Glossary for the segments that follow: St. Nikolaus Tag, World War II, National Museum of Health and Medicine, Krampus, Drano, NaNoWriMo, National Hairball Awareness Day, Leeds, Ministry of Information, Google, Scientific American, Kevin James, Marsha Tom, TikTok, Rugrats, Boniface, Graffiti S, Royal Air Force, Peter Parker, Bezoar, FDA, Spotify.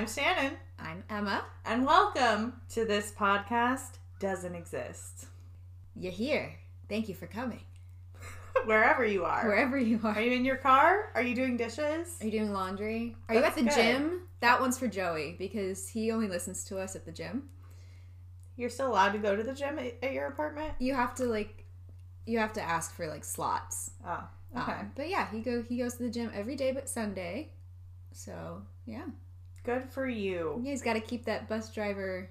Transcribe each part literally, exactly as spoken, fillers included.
I'm Shannon. I'm Emma. And welcome to This Podcast Doesn't Exist. You're here. Thank you for coming. Wherever you are. Wherever you are. Are you in your car? Are you doing dishes? Are you doing laundry? Are That's you at the good. gym? That one's for Joey because he only listens to us at the gym. You're still allowed to go to the gym at, at your apartment? You have to, like, you have to ask for, like, slots. Oh, okay. Um, but yeah, he go he goes to the gym every day but Sunday. So, yeah. Good for you. Yeah, he's got to keep that bus driver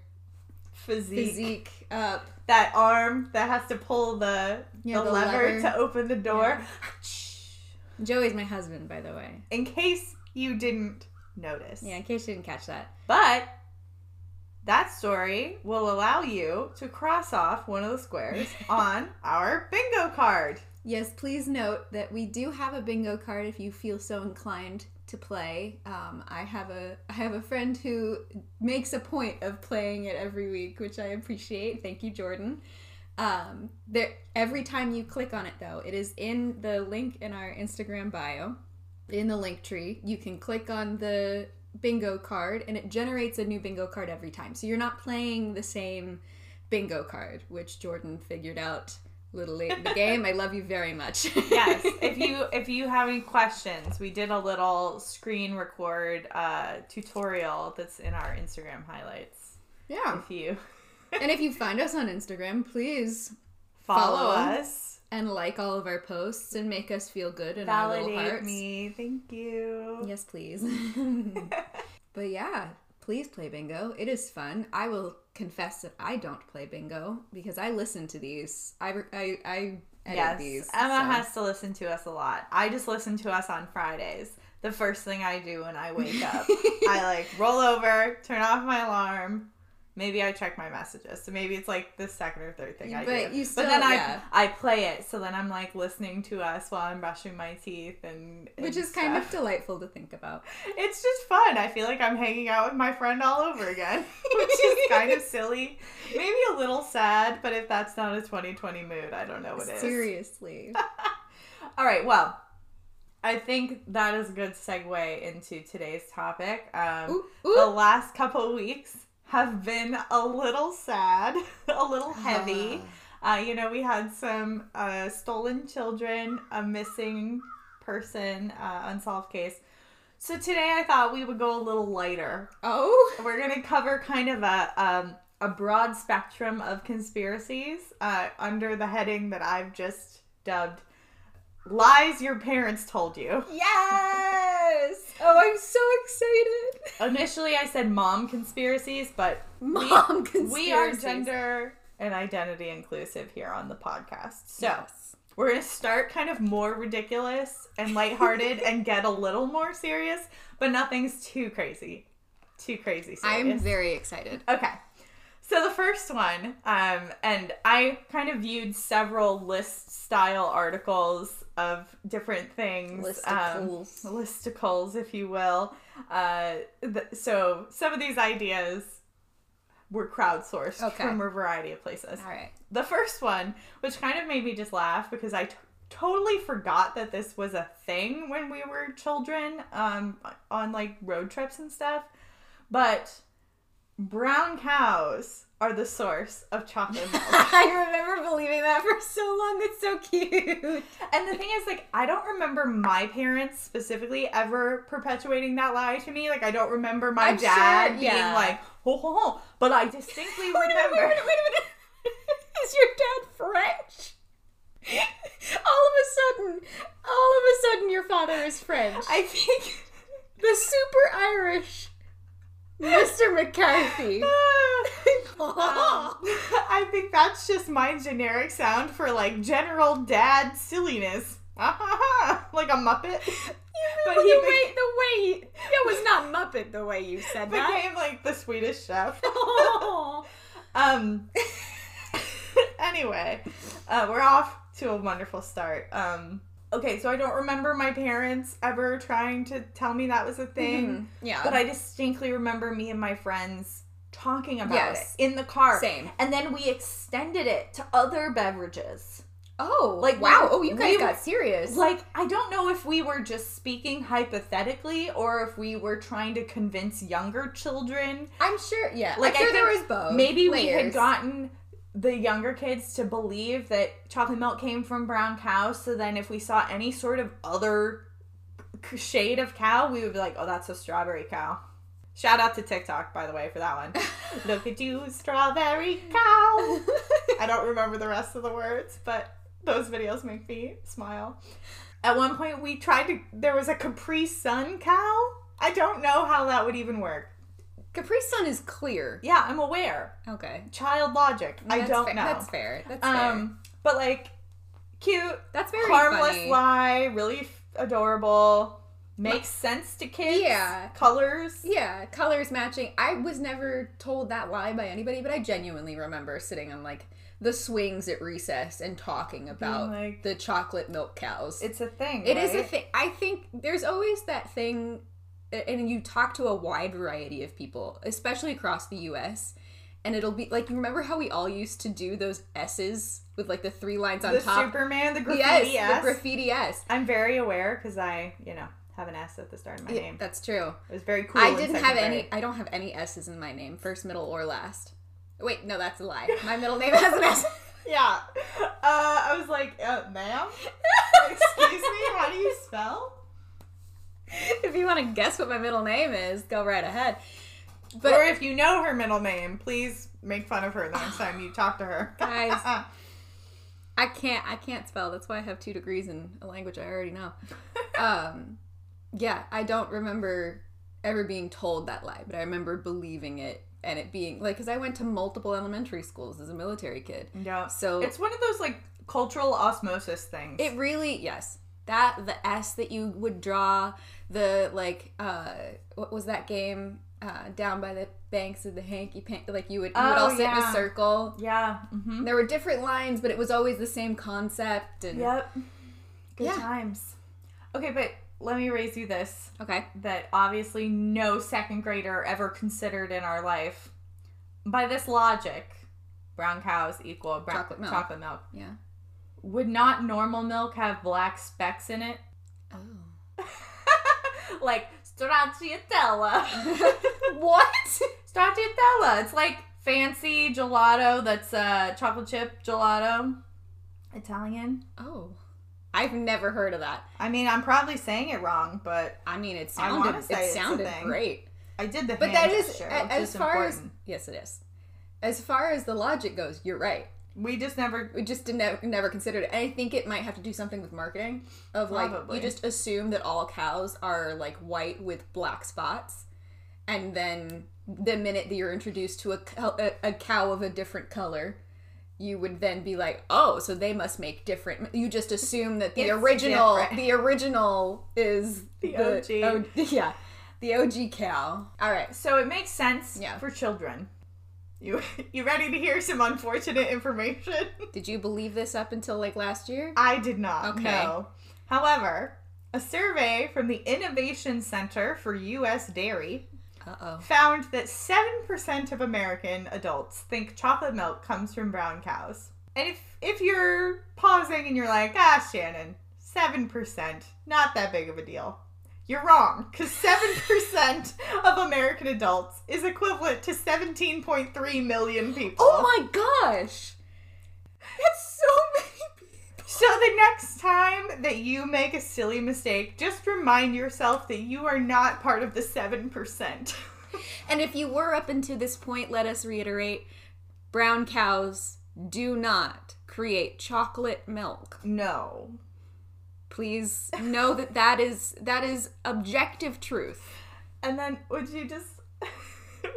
physique, physique up. That arm that has to pull the, yeah, the, the lever, lever to open the door. Yeah. Joey's my husband, by the way. In case you didn't notice. Yeah, in case you didn't catch that. But that story will allow you to cross off one of the squares on our bingo card. Yes, please note that we do have a bingo card if you feel so inclined to play. Um, I have a I have a friend who makes a point of playing it every week, which I appreciate. Thank you, Jordan. Um, there, every time you click on it, though, it is in the link in our Instagram bio, in the link tree. You can click on the bingo card, and it generates a new bingo card every time. So you're not playing the same bingo card, which Jordan figured out a little late in the game. I love you very much. Yes. If you if you have any questions, we did a little screen record uh, tutorial that's in our Instagram highlights. Yeah. If you and if you find us on Instagram, please follow, follow us and like all of our posts and make us feel good in Validate our little hearts. me. Thank you. Yes, please. But yeah, please play bingo. It is fun. I will confess that I don't play bingo because I listen to these. I, I, I edit yes, these. Yes, Emma so. has to listen to us a lot. I just listen to us on Fridays. The first thing I do when I wake up, I like roll over, turn off my alarm. Maybe I check my messages. So maybe it's like the second or third thing I but do. You still, but then I yeah. I play it. So then I'm like listening to us while I'm brushing my teeth and, and Which is stuff. kind of delightful to think about. It's just fun. I feel like I'm hanging out with my friend all over again, which is kind of silly. Maybe a little sad, but if that's not a twenty twenty mood, I don't know what it Seriously. is. Seriously. All right. Well, I think that is a good segue into today's topic. Um, ooh, ooh. The last couple of weeks have been a little sad, a little heavy. Uh, you know, we had some uh, stolen children, a missing person, uh, unsolved case. So today I thought we would go a little lighter. Oh? We're going to cover kind of a um, a broad spectrum of conspiracies uh, under the heading that I've just dubbed Lies Your Parents Told You. Yes! Oh, I'm so excited. Initially, I said mom conspiracies, but mom we, conspiracies. we are gender and identity inclusive here on the podcast. So yes. We're going to start kind of more ridiculous and lighthearted and get a little more serious, but nothing's too crazy. Too crazy serious. I'm very excited. Okay. So the first one, um, and I kind of viewed several list-style articles of different things. Listicles. Um, listicles, if you will. Uh, th- so some of these ideas were crowdsourced okay. from a variety of places. All right. The first one, which kind of made me just laugh because I t- totally forgot that this was a thing when we were children um, on, like, road trips and stuff, but brown cows are the source of chocolate milk. I remember believing that for so long. That's so cute. And the thing is, like, I don't remember my parents specifically ever perpetuating that lie to me. Like, I don't remember my I'm dad sure, being yeah. like, ho, ho, ho. But I distinctly remember. Wait a minute, wait a minute. Is your dad French? All of a sudden, all of a sudden your father is French. I think the super Irish Mister McCarthy. um, I think that's just my generic sound for, like, general dad silliness. Like a Muppet. But the, he be- way, the way he... It was not Muppet the way you said became, that. Became, like, the Swedish Chef. um. Anyway, uh, we're off to a wonderful start. Um. Okay, so I don't remember my parents ever trying to tell me that was a thing. Mm-hmm. Yeah. But I distinctly remember me and my friends talking about yes. it in the car. Same. And then we extended it to other beverages. Oh, like wow. We, oh, you guys we, got serious. Like, I don't know if we were just speaking hypothetically or if we were trying to convince younger children. I'm sure, yeah. Like, I'm sure I there was both. Maybe layers. We had gotten the younger kids to believe that chocolate milk came from brown cows, so then if we saw any sort of other shade of cow, we would be like, oh, that's a strawberry cow. Shout out to TikTok, by the way, for that one. Look at you, strawberry cow. I don't remember the rest of the words, but those videos make me smile. At one point, we tried to... There was a Capri Sun cow. I don't know how that would even work. Capri Sun is clear. Yeah, I'm aware. Okay. Child logic. That's I don't fair. know. That's fair. That's um, fair. But, like, cute. That's very harmless funny. lie. Really f- adorable. Makes sense to kids. Yeah. Colors. Yeah. Colors matching. I was never told that lie by anybody, but I genuinely remember sitting on, like... the swings at recess and talking about like, the chocolate milk cows. It's a thing, It right? is a thing. I think there's always that thing, and you talk to a wide variety of people, especially across the U S, and it'll be, like, you remember how we all used to do those S's with, like, the three lines on the top? The Superman, the Graffiti yes, S. the Graffiti S. I'm very aware, because I, you know, have an S at the start of my yeah, name. That's true. It was very cool. I didn't have grade. any, I don't have any S's in my name, first, middle, or last. Wait, no, that's a lie. My middle name has an S. Yeah. Uh, I was like, uh, ma'am? Excuse me? How do you spell? If you want to guess what my middle name is, go right ahead. But or if you know her middle name, please make fun of her the next time you talk to her. Guys, I can't I can't spell. That's why I have two degrees in a language I already know. Um, yeah, I don't remember ever being told that lie, but I remember believing it. And it being, like, because I went to multiple elementary schools as a military kid. Yeah. So. It's one of those, like, cultural osmosis things. It really, yes. That, the S that you would draw, the, like, uh, what was that game? Uh, down by the banks of the hanky panky. Like, you would, you oh, would all sit yeah. in a circle. Yeah. Mm-hmm. There were different lines, but it was always the same concept. And Yep. Good yeah. times. Okay, but. Let me raise you this. Okay. That obviously no second grader ever considered in our life. By this logic, brown cows equal brown, chocolate milk. Chocolate milk. Yeah. Would not normal milk have black specks in it? Oh. Like stracciatella. What? Stracciatella. It's like fancy gelato that's uh, chocolate chip gelato. Italian. Oh. I've never heard of that. I mean, I'm probably saying it wrong, but I mean, it sounded it sounded great. I did the but hand that is gesture, as far important. as yes, it is. As far as the logic goes, you're right. We just never we just didn't never considered it. And I think it might have to do something with marketing of like probably. You just assume that all cows are like white with black spots, and then the minute that you're introduced to a a, a cow of a different color. You would then be like, oh, so they must make different. You just assume that the it's original, different. the original is the, the O G. O, yeah, the O G cow. All right. So it makes sense yeah. for children. You you ready to hear some unfortunate information? Did you believe this up until like last year? I did not. Okay. No. However, a survey from the Innovation Center for U S Dairy. Uh-oh. Found that seven percent of American adults think chocolate milk comes from brown cows. And if if you're pausing and you're like, ah, Shannon, seven percent, not that big of a deal. You're wrong, because seven percent of American adults is equivalent to seventeen point three million people. Oh my gosh! That's so many people! So the next time that you make a silly mistake, just remind yourself that you are not part of the seven percent. And if you were up until this point, let us reiterate, brown cows do not create chocolate milk. No. Please know that that is, that is objective truth. And then would you just...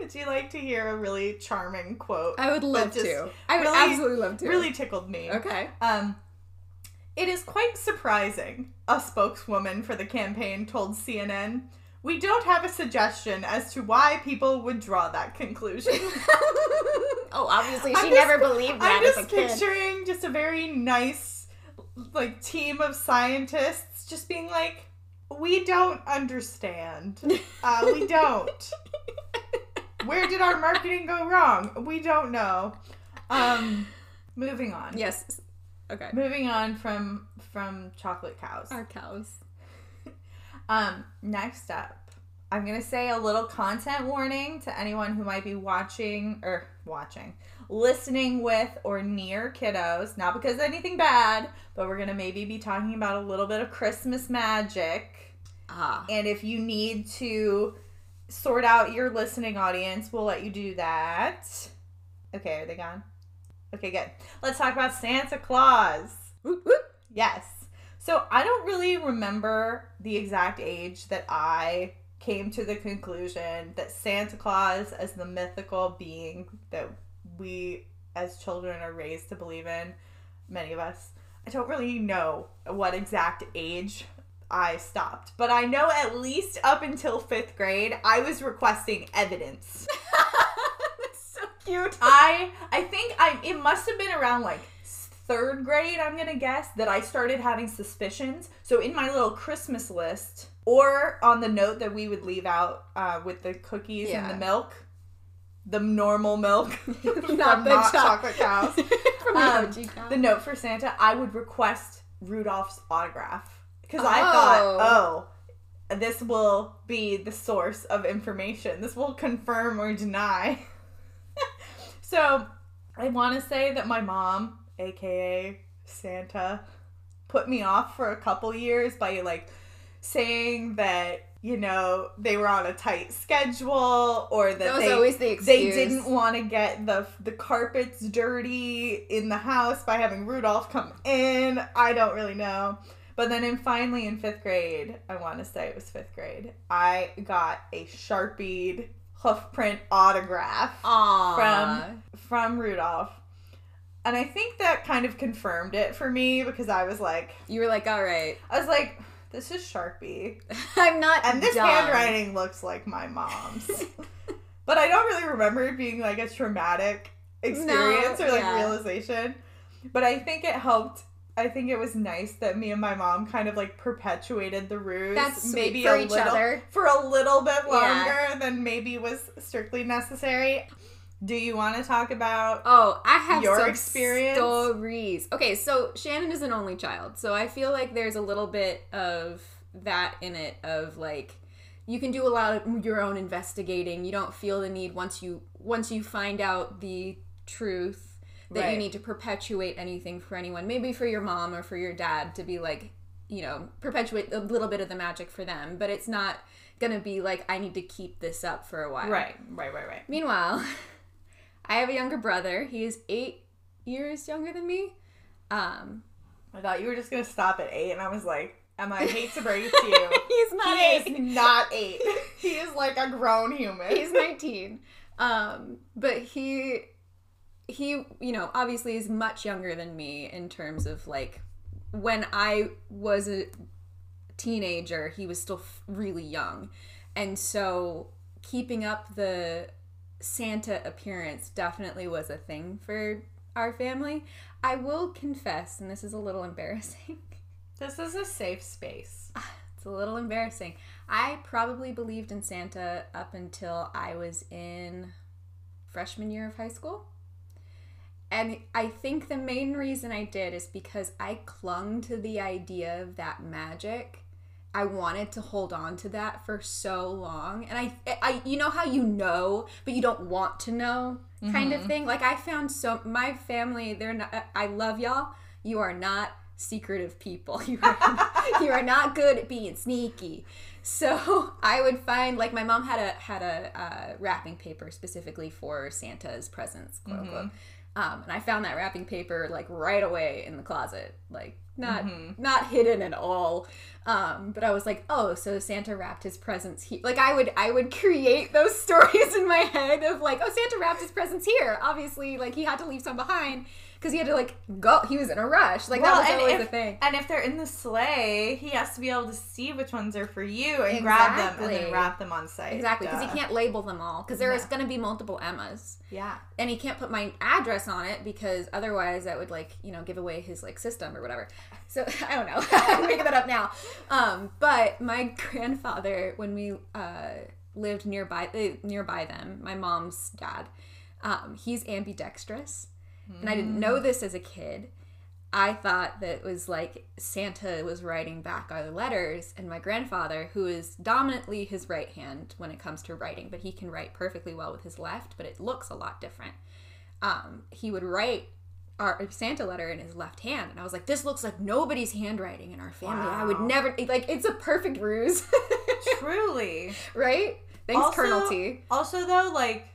Would you like to hear a really charming quote? I would love to. I would really, absolutely love to. Really tickled me. Okay. Um... It is quite surprising, a spokeswoman for the campaign told C N N. We don't have a suggestion as to why people would draw that conclusion. Oh, obviously, she just, never believed that as a kid. I'm just picturing just a very nice, like, team of scientists just being like, we don't understand. Uh, we don't. Where did our marketing go wrong? We don't know. Um, moving on. Yes, Okay. Moving on from from chocolate cows. Our cows. um, next up, I'm going to say a little content warning to anyone who might be watching or watching, listening with or near kiddos. Not because of anything bad, but we're going to maybe be talking about a little bit of Christmas magic. Ah. And if you need to sort out your listening audience, we'll let you do that. Okay, are they gone? Okay, good. Let's talk about Santa Claus. Whoop, whoop. Yes. So I don't really remember the exact age that I came to the conclusion that Santa Claus, as the mythical being that we as children are raised to believe in, many of us, I don't really know what exact age I stopped. But I know at least up until fifth grade, I was requesting evidence. That's so cute. I I think I it must have been around like third grade, I'm going to guess, that I started having suspicions. So in my little Christmas list, or on the note that we would leave out uh, with the cookies yeah. and the milk, the normal milk, not the not chocolate cows, from um, the, cow. The note for Santa, I would request Rudolph's autograph. Because oh. I thought, oh, this will be the source of information. This will confirm or deny. So I want to say that my mom, a k a. Santa, put me off for a couple years by, like, saying that, you know, they were on a tight schedule, or that, that was they, always the they didn't want to get the the carpets dirty in the house by having Rudolph come in. I don't really know. But then in, finally in fifth grade, I want to say it was fifth grade, I got a Sharpied hoofprint autograph Aww. from from Rudolph. And I think that kind of confirmed it for me, because I was like... You were like, all right. I was like, this is Sharpie. I'm not And this dumb. handwriting looks like my mom's. But I don't really remember it being like a traumatic experience no, or like yeah. realization. But I think it helped... I think it was nice that me and my mom kind of like perpetuated the ruse. That's sweet maybe for a each little, other. For a little bit longer yeah. than maybe was strictly necessary. Do you want to talk about oh, I have your some experience? Stories. Okay, so Shannon is an only child, so I feel like there's a little bit of that in it of like you can do a lot of your own investigating. You don't feel the need once you once you find out the truth. That right. you need to perpetuate anything for anyone. Maybe for your mom or for your dad to be like, you know, perpetuate a little bit of the magic for them. But it's not going to be like, I need to keep this up for a while. Right, right, right, right. Meanwhile, I have a younger brother. He is eight years younger than me. Um, I thought you were just going to stop at eight. And I was like, Emma, I hate to break it to you. He's not he eight. He is not eight. He is like a grown human. He's nineteen. Um, but he... He, you know, obviously is much younger than me in terms of, like, when I was a teenager, he was still f- really young. And so keeping up the Santa appearance definitely was a thing for our family. I will confess, and this is a little embarrassing. This is a safe space. It's a little embarrassing. I probably believed in Santa up until I was in freshman year of high school. And I think the main reason I did is because I clung to the idea of that magic. I wanted to hold on to that for so long. And I, I you know how you know, but you don't want to know kind mm-hmm. of thing? Like I found so, my family, they're not, I love y'all. You are not secretive people. You are, you are not good at being sneaky. So I would find, like my mom had a, had a uh, wrapping paper specifically for Santa's presents, quote mm-hmm. unquote. Um, and I found that wrapping paper, like, right away in the closet. Like, not mm-hmm. not hidden at all. Um, but I was like, oh, so Santa wrapped his presents here. Like, I would I would create those stories in my head of, like, oh, Santa wrapped his presents here. Obviously, like, he had to leave some behind because he had to, like, go. He was in a rush. Like, well, that was always if, the thing. And if they're in the sleigh, he has to be able to see which ones are for you and exactly. grab them and then wrap them on site. Exactly, because he can't label them all because there's yeah. going to be multiple Emmas. Yeah. And he can't put my address on it because otherwise that would, like, you know, give away his, like, system or whatever. So, I don't know. I'm making that up now. Um, but my grandfather, when we uh, lived nearby uh, nearby them, my mom's dad, um, he's ambidextrous. Mm. And I didn't know this as a kid. I thought that it was like Santa was writing back our letters, and my grandfather, who is dominantly his right hand when it comes to writing, but he can write perfectly well with his left, but it looks a lot different. Um, he would write our Santa letter in his left hand, and I was like, this looks like nobody's handwriting in our family. Wow. I would never, like, it's a perfect ruse. Truly. Right? Thanks, also, Colonel T. Also, though, like,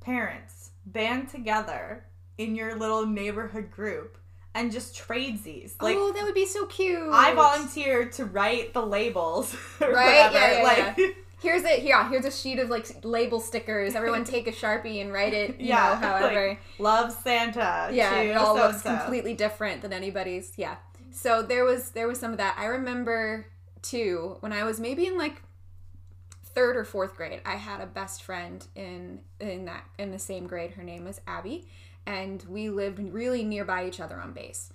parents, band together in your little neighborhood group and just tradesies. Like, oh, that would be so cute. I volunteered to write the labels. Or right? Whatever. Yeah, yeah, like, yeah. Here's it. Yeah, here's a sheet of like label stickers. Everyone take a Sharpie and write it. You yeah, know, however. Like, love Santa. Yeah, it all so looks so. completely different than anybody's. Yeah. So there was there was some of that. I remember too when I was maybe in like third or fourth grade. I had a best friend in in that in the same grade. Her name was Abby. And we lived really nearby each other on base.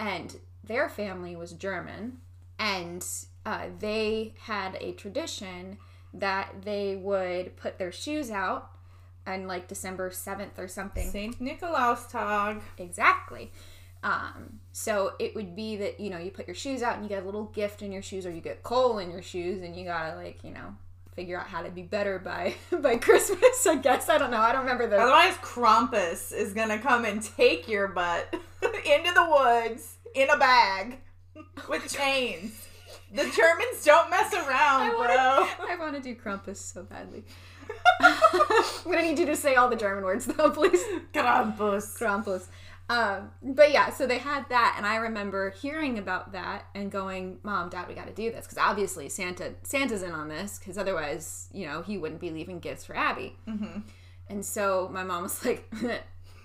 And their family was German. And uh, they had a tradition that they would put their shoes out on, like, December seventh or something. Saint Nikolaus Tag. Exactly. Um, so it would be that, you know, you put your shoes out and you get a little gift in your shoes, or you get coal in your shoes, and you gotta, like, you know, figure out how to be better by by Christmas, I guess. I don't know. I don't remember the... Otherwise, Krampus is going to come and take your butt into the woods in a bag with oh chains. God. The Germans don't mess around, I wanna, bro. I want to do Krampus so badly. I'm going to need you to say all the German words, though, please. Krampus. Krampus. Um, but yeah, so they had that, and I remember hearing about that and going, Mom, Dad, we got to do this, because obviously Santa Santa's in on this, because otherwise, you know, he wouldn't be leaving gifts for Abby. Mm-hmm. And so my mom was like,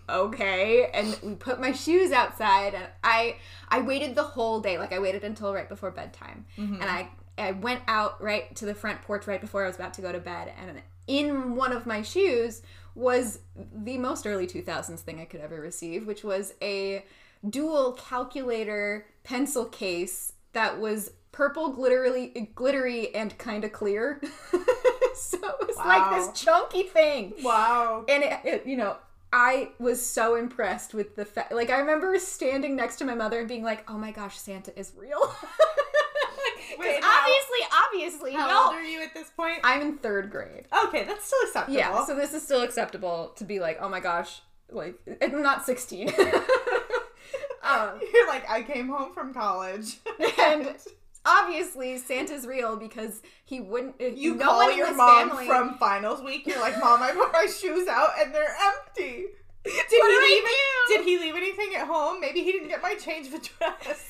okay, and we put my shoes outside, and I I waited the whole day, like I waited until right before bedtime, mm-hmm. and I I went out right to the front porch right before I was about to go to bed, and in one of my shoes was the most early two thousands thing I could ever receive, which was a dual calculator pencil case that was purple, glittery, glittery and kind of clear. So it was wow. like this chunky thing. Wow. And, it, it, you know, I was so impressed with the fact, like, I remember standing next to my mother and being like, oh my gosh, Santa is real. Wait, obviously, how, obviously. How no. old are you at this point? I'm in third grade. Okay, that's still acceptable. Yeah, so this is still acceptable to be like, oh my gosh, like, I'm not sixteen. um, You're like, I came home from college. And obviously, Santa's real because he wouldn't... You no call your mom family. From finals week, you're like, Mom, I put my shoes out and they're empty. Did, what he do leave I do? Did he leave anything at home? Maybe he didn't get my change of address.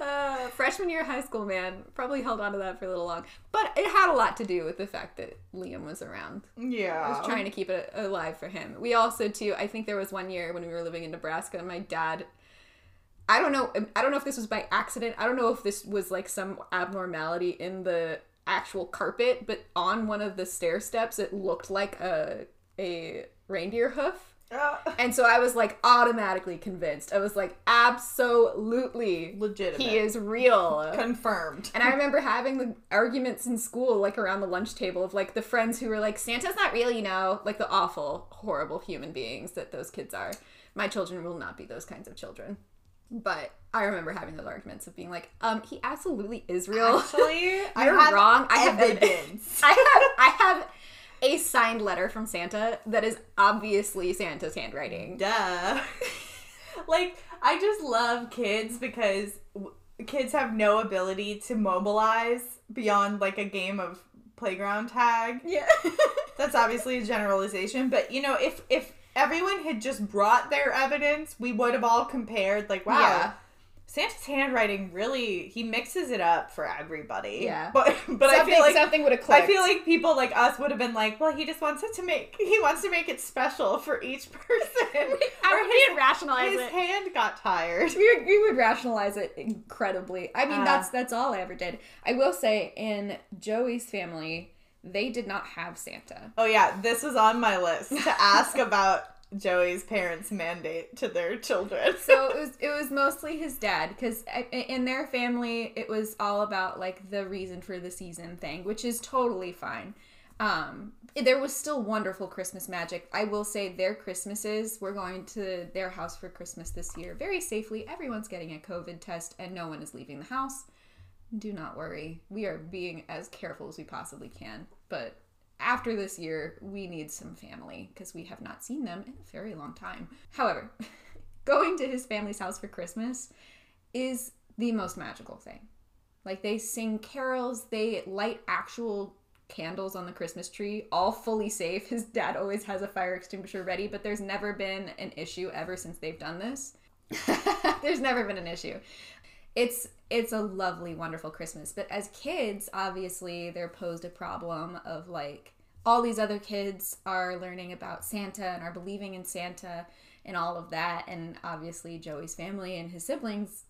Uh, freshman year of high school, man, probably held on to that for a little long, but it had a lot to do with the fact that Liam was around. Yeah, I was trying to keep it alive for him. We also too, I think there was one year when we were living in Nebraska, and my dad, I don't know, I don't know if this was by accident, I don't know if this was like some abnormality in the actual carpet, but on one of the stair steps, it looked like a a reindeer hoof. And so I was, like, automatically convinced. I was like, absolutely. Legitimate. He is real. Confirmed. And I remember having the arguments in school, like, around the lunch table of, like, the friends who were like, Santa's not real, you know. Like, the awful, horrible human beings that those kids are. My children will not be those kinds of children. But I remember having those arguments of being like, um, he absolutely is real. Actually, You're I have wrong. evidence. I have, I have, I have... a signed letter from Santa that is obviously Santa's handwriting. Duh. Like, I just love kids because w- kids have no ability to mobilize beyond, like, a game of playground tag. Yeah. That's obviously a generalization, but, you know, if, if everyone had just brought their evidence, we would have all compared, like, wow. Yeah. Santa's handwriting really, he mixes it up for everybody. Yeah. But but something, I feel like something would have clicked. I feel like people like us would have been like, well, he just wants it to make he wants to make it special for each person. we, I or his, didn't rationalize his it. His hand got tired. We would, we would rationalize it incredibly. I mean, uh, that's that's all I ever did. I will say, in Joey's family, they did not have Santa. Oh yeah, this was on my list to ask about Joey's parents' mandate to their children. So it was it was mostly his dad, because in their family it was all about like the reason for the season thing, which is totally fine. Um, there was still wonderful Christmas magic. I will say their Christmases, we're going to their house for Christmas this year very safely. Everyone's getting a COVID test and no one is leaving the house. Do not worry. We are being as careful as we possibly can. But after this year, we need some family because we have not seen them in a very long time. However, going to his family's house for Christmas is the most magical thing. Like, they sing carols, they light actual candles on the Christmas tree, all fully safe. His dad always has a fire extinguisher ready, but there's never been an issue ever since they've done this. There's never been an issue. It's it's a lovely, wonderful Christmas. But as kids, obviously, they're posed a problem of, like, all these other kids are learning about Santa and are believing in Santa and all of that. And obviously, Joey's family and his siblings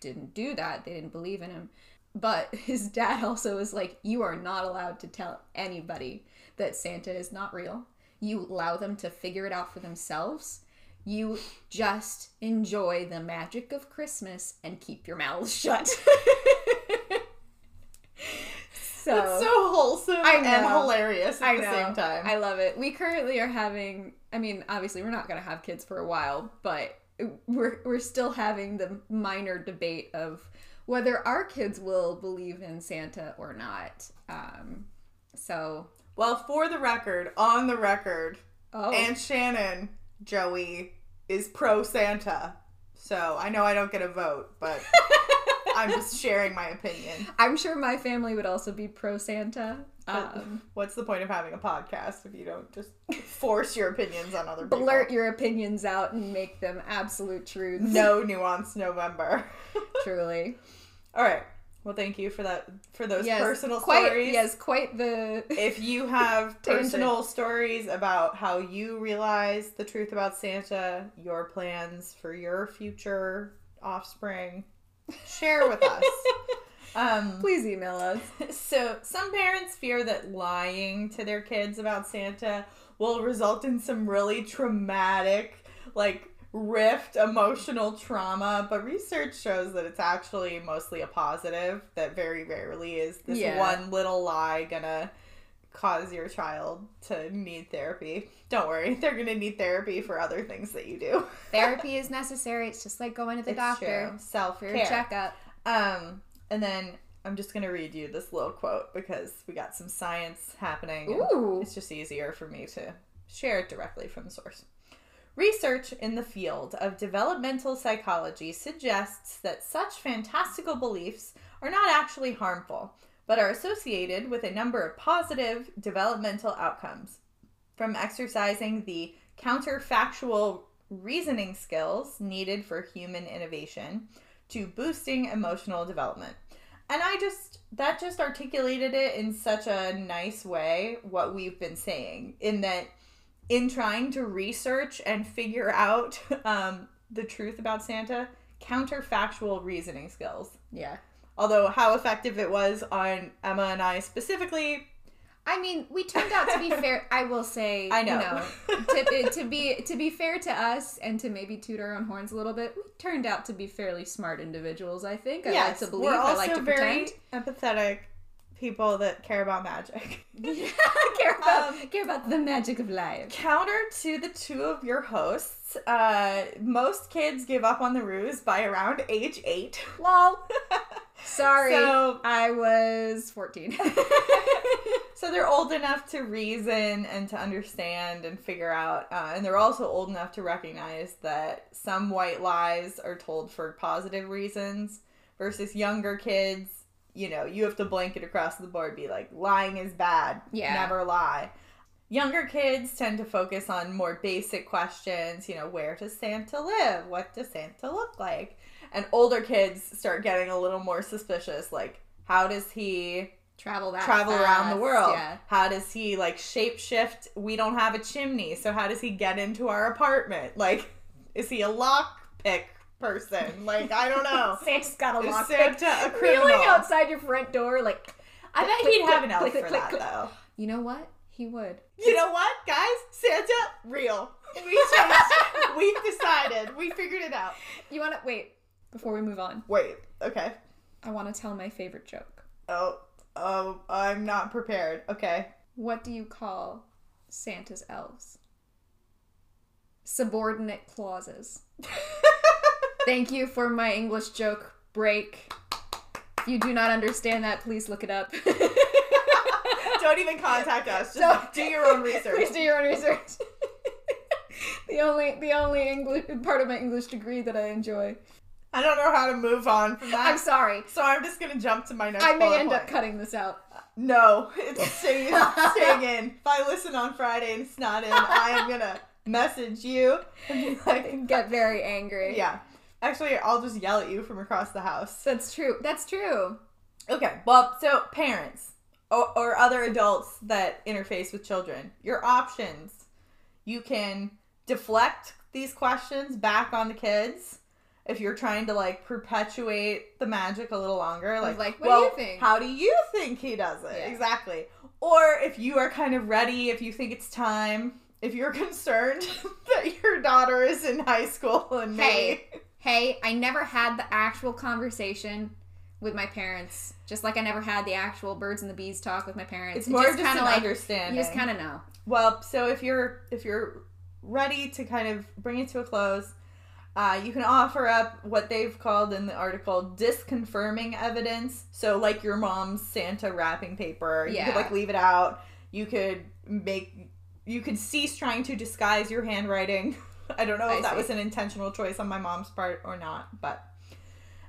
didn't do that. They didn't believe in him. But his dad also is like, you are not allowed to tell anybody that Santa is not real. You allow them to figure it out for themselves. You just enjoy the magic of Christmas and keep your mouths shut. So, that's so wholesome and hilarious at I the know. same time. I love it. We currently are having, I mean, obviously we're not going to have kids for a while, but we're we're still having the minor debate of whether our kids will believe in Santa or not. Um, so, well, for the record, on the record, oh. Aunt Shannon, Joey, is pro-Santa. So I know I don't get a vote, but I'm just sharing my opinion. I'm sure my family would also be pro-Santa. Um, what's the point of having a podcast if you don't just force your opinions on other people? Blurt your opinions out and make them absolute truths. No nuance November. Truly. All right. Well, thank you for that, for those yes, personal quite, stories. Yes, quite the... If you have personal stories about how you realize the truth about Santa, your plans for your future offspring, share with us. Um, Please email us. So, some parents fear that lying to their kids about Santa will result in some really traumatic, like, rift, emotional trauma, but research shows that it's actually mostly a positive, that very rarely is this yeah. one little lie gonna cause your child to need therapy. Don't worry, they're gonna need therapy for other things that you do. Therapy is necessary. It's just like going to the it's doctor. True. Self-care. Your checkup. Um... And then I'm just going to read you this little quote because we got some science happening. Ooh. It's just easier for me to share it directly from the source. Research in the field of developmental psychology suggests that such fantastical beliefs are not actually harmful, but are associated with a number of positive developmental outcomes. From exercising the counterfactual reasoning skills needed for human innovation to boosting emotional development. And I just, that just articulated it in such a nice way, what we've been saying, in that in trying to research and figure out um, the truth about Santa, counterfactual reasoning skills. Yeah. Although how effective it was on Emma and I specifically... I mean, we turned out to be fair. I will say, I know. You know, to, to be to be fair to us and to maybe toot our own horns a little bit, we turned out to be fairly smart individuals, I think. I yes, like to believe. We're also I like to very pretend. Empathetic people that care about magic. Yeah, care about um, care about the magic of life. Counter to the two of your hosts, uh, most kids give up on the ruse by around age eight. Lol. Sorry, so, I was fourteen. So they're old enough to reason and to understand and figure out, uh, and they're also old enough to recognize that some white lies are told for positive reasons versus younger kids. You know, you have to blanket across the board, be like, lying is bad. Yeah. Never lie. Younger kids tend to focus on more basic questions, you know, where does Santa live? What does Santa look like? And older kids start getting a little more suspicious, like, how does he travel that travel fast. around the world? Yeah. How does he, like, shape-shift? We don't have a chimney, so how does he get into our apartment? Like, is he a lockpick person? Like, I don't know. Santa's got a lockpick. Is Santa a criminal? Reeling outside your front door, like, I bet click, he'd click, have click, an elf click, for click, that, click. though. You know what? He would. You know what, guys? Santa, real. We changed. We've decided. We figured it out. You want to, wait. Before we move on. Wait, okay. I want to tell my favorite joke. Oh, oh, I'm not prepared. Okay. What do you call Santa's elves? Subordinate clauses. Thank you for my English joke break. If you do not understand that, please look it up. Don't even contact us. Just do your own research. Please do your own research. The only the only English part of my English degree that I enjoy. I don't know how to move on from that. I'm sorry. So I'm just going to jump to my next bullet point. I may end up cutting this out. No, it's staying, staying in. If I listen on Friday and it's not in, I am going to message you and like, get very angry. Yeah. Actually, I'll just yell at you from across the house. That's true. That's true. Okay. Well, so parents or, or other adults that interface with children, your options. You can deflect these questions back on the kids. If you're trying to, like, perpetuate the magic a little longer. Like, like what well, do you think? How do you think he does it? Yeah. Exactly. Or if you are kind of ready, if you think it's time, if you're concerned that your daughter is in high school and hey, me. Hey, I never had the actual conversation with my parents. Just like I never had the actual birds and the bees talk with my parents. It's more it just, just kind of like, understanding. You just kind of know. Well, so if you're if you're ready to kind of bring it to a close... Uh, you can offer up what they've called in the article disconfirming evidence. So, like, your mom's Santa wrapping paper. Yeah. You could, like, leave it out. You could make... You could cease trying to disguise your handwriting. I don't know if I that see. was an intentional choice on my mom's part or not. But,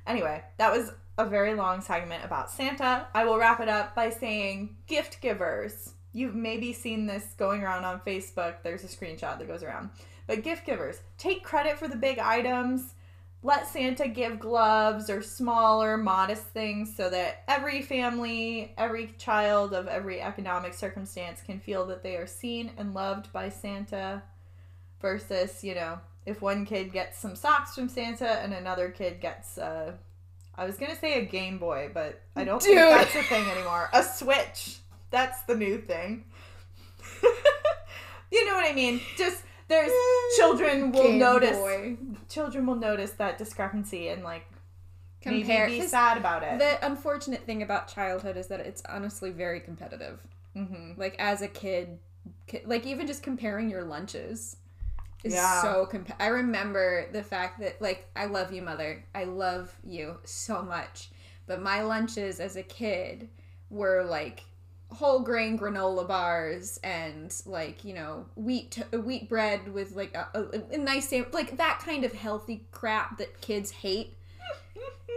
anyway, that was a very long segment about Santa. I will wrap it up by saying gift givers. You've maybe seen this going around on Facebook. There's a screenshot that goes around. But gift givers, take credit for the big items. Let Santa give gloves or smaller, modest things so that every family, every child of every economic circumstance can feel that they are seen and loved by Santa. Versus, you know, if one kid gets some socks from Santa and another kid gets, uh, I was going to say a Game Boy, but I don't Dude. think that's a thing anymore. A Switch. That's the new thing. You know what I mean? Just... There's children will Game notice. Boy. Children will notice that discrepancy and like compare. Maybe be sad about it. The unfortunate thing about childhood is that it's honestly very competitive. Mm-hmm. Like as a kid, like even just comparing your lunches is yeah. so. Comp- I remember the fact that like I love you, mother. I love you so much, but my lunches as a kid were like. Whole grain granola bars and like you know wheat to- wheat bread with like a, a, a nice sandwich, like that kind of healthy crap that kids hate.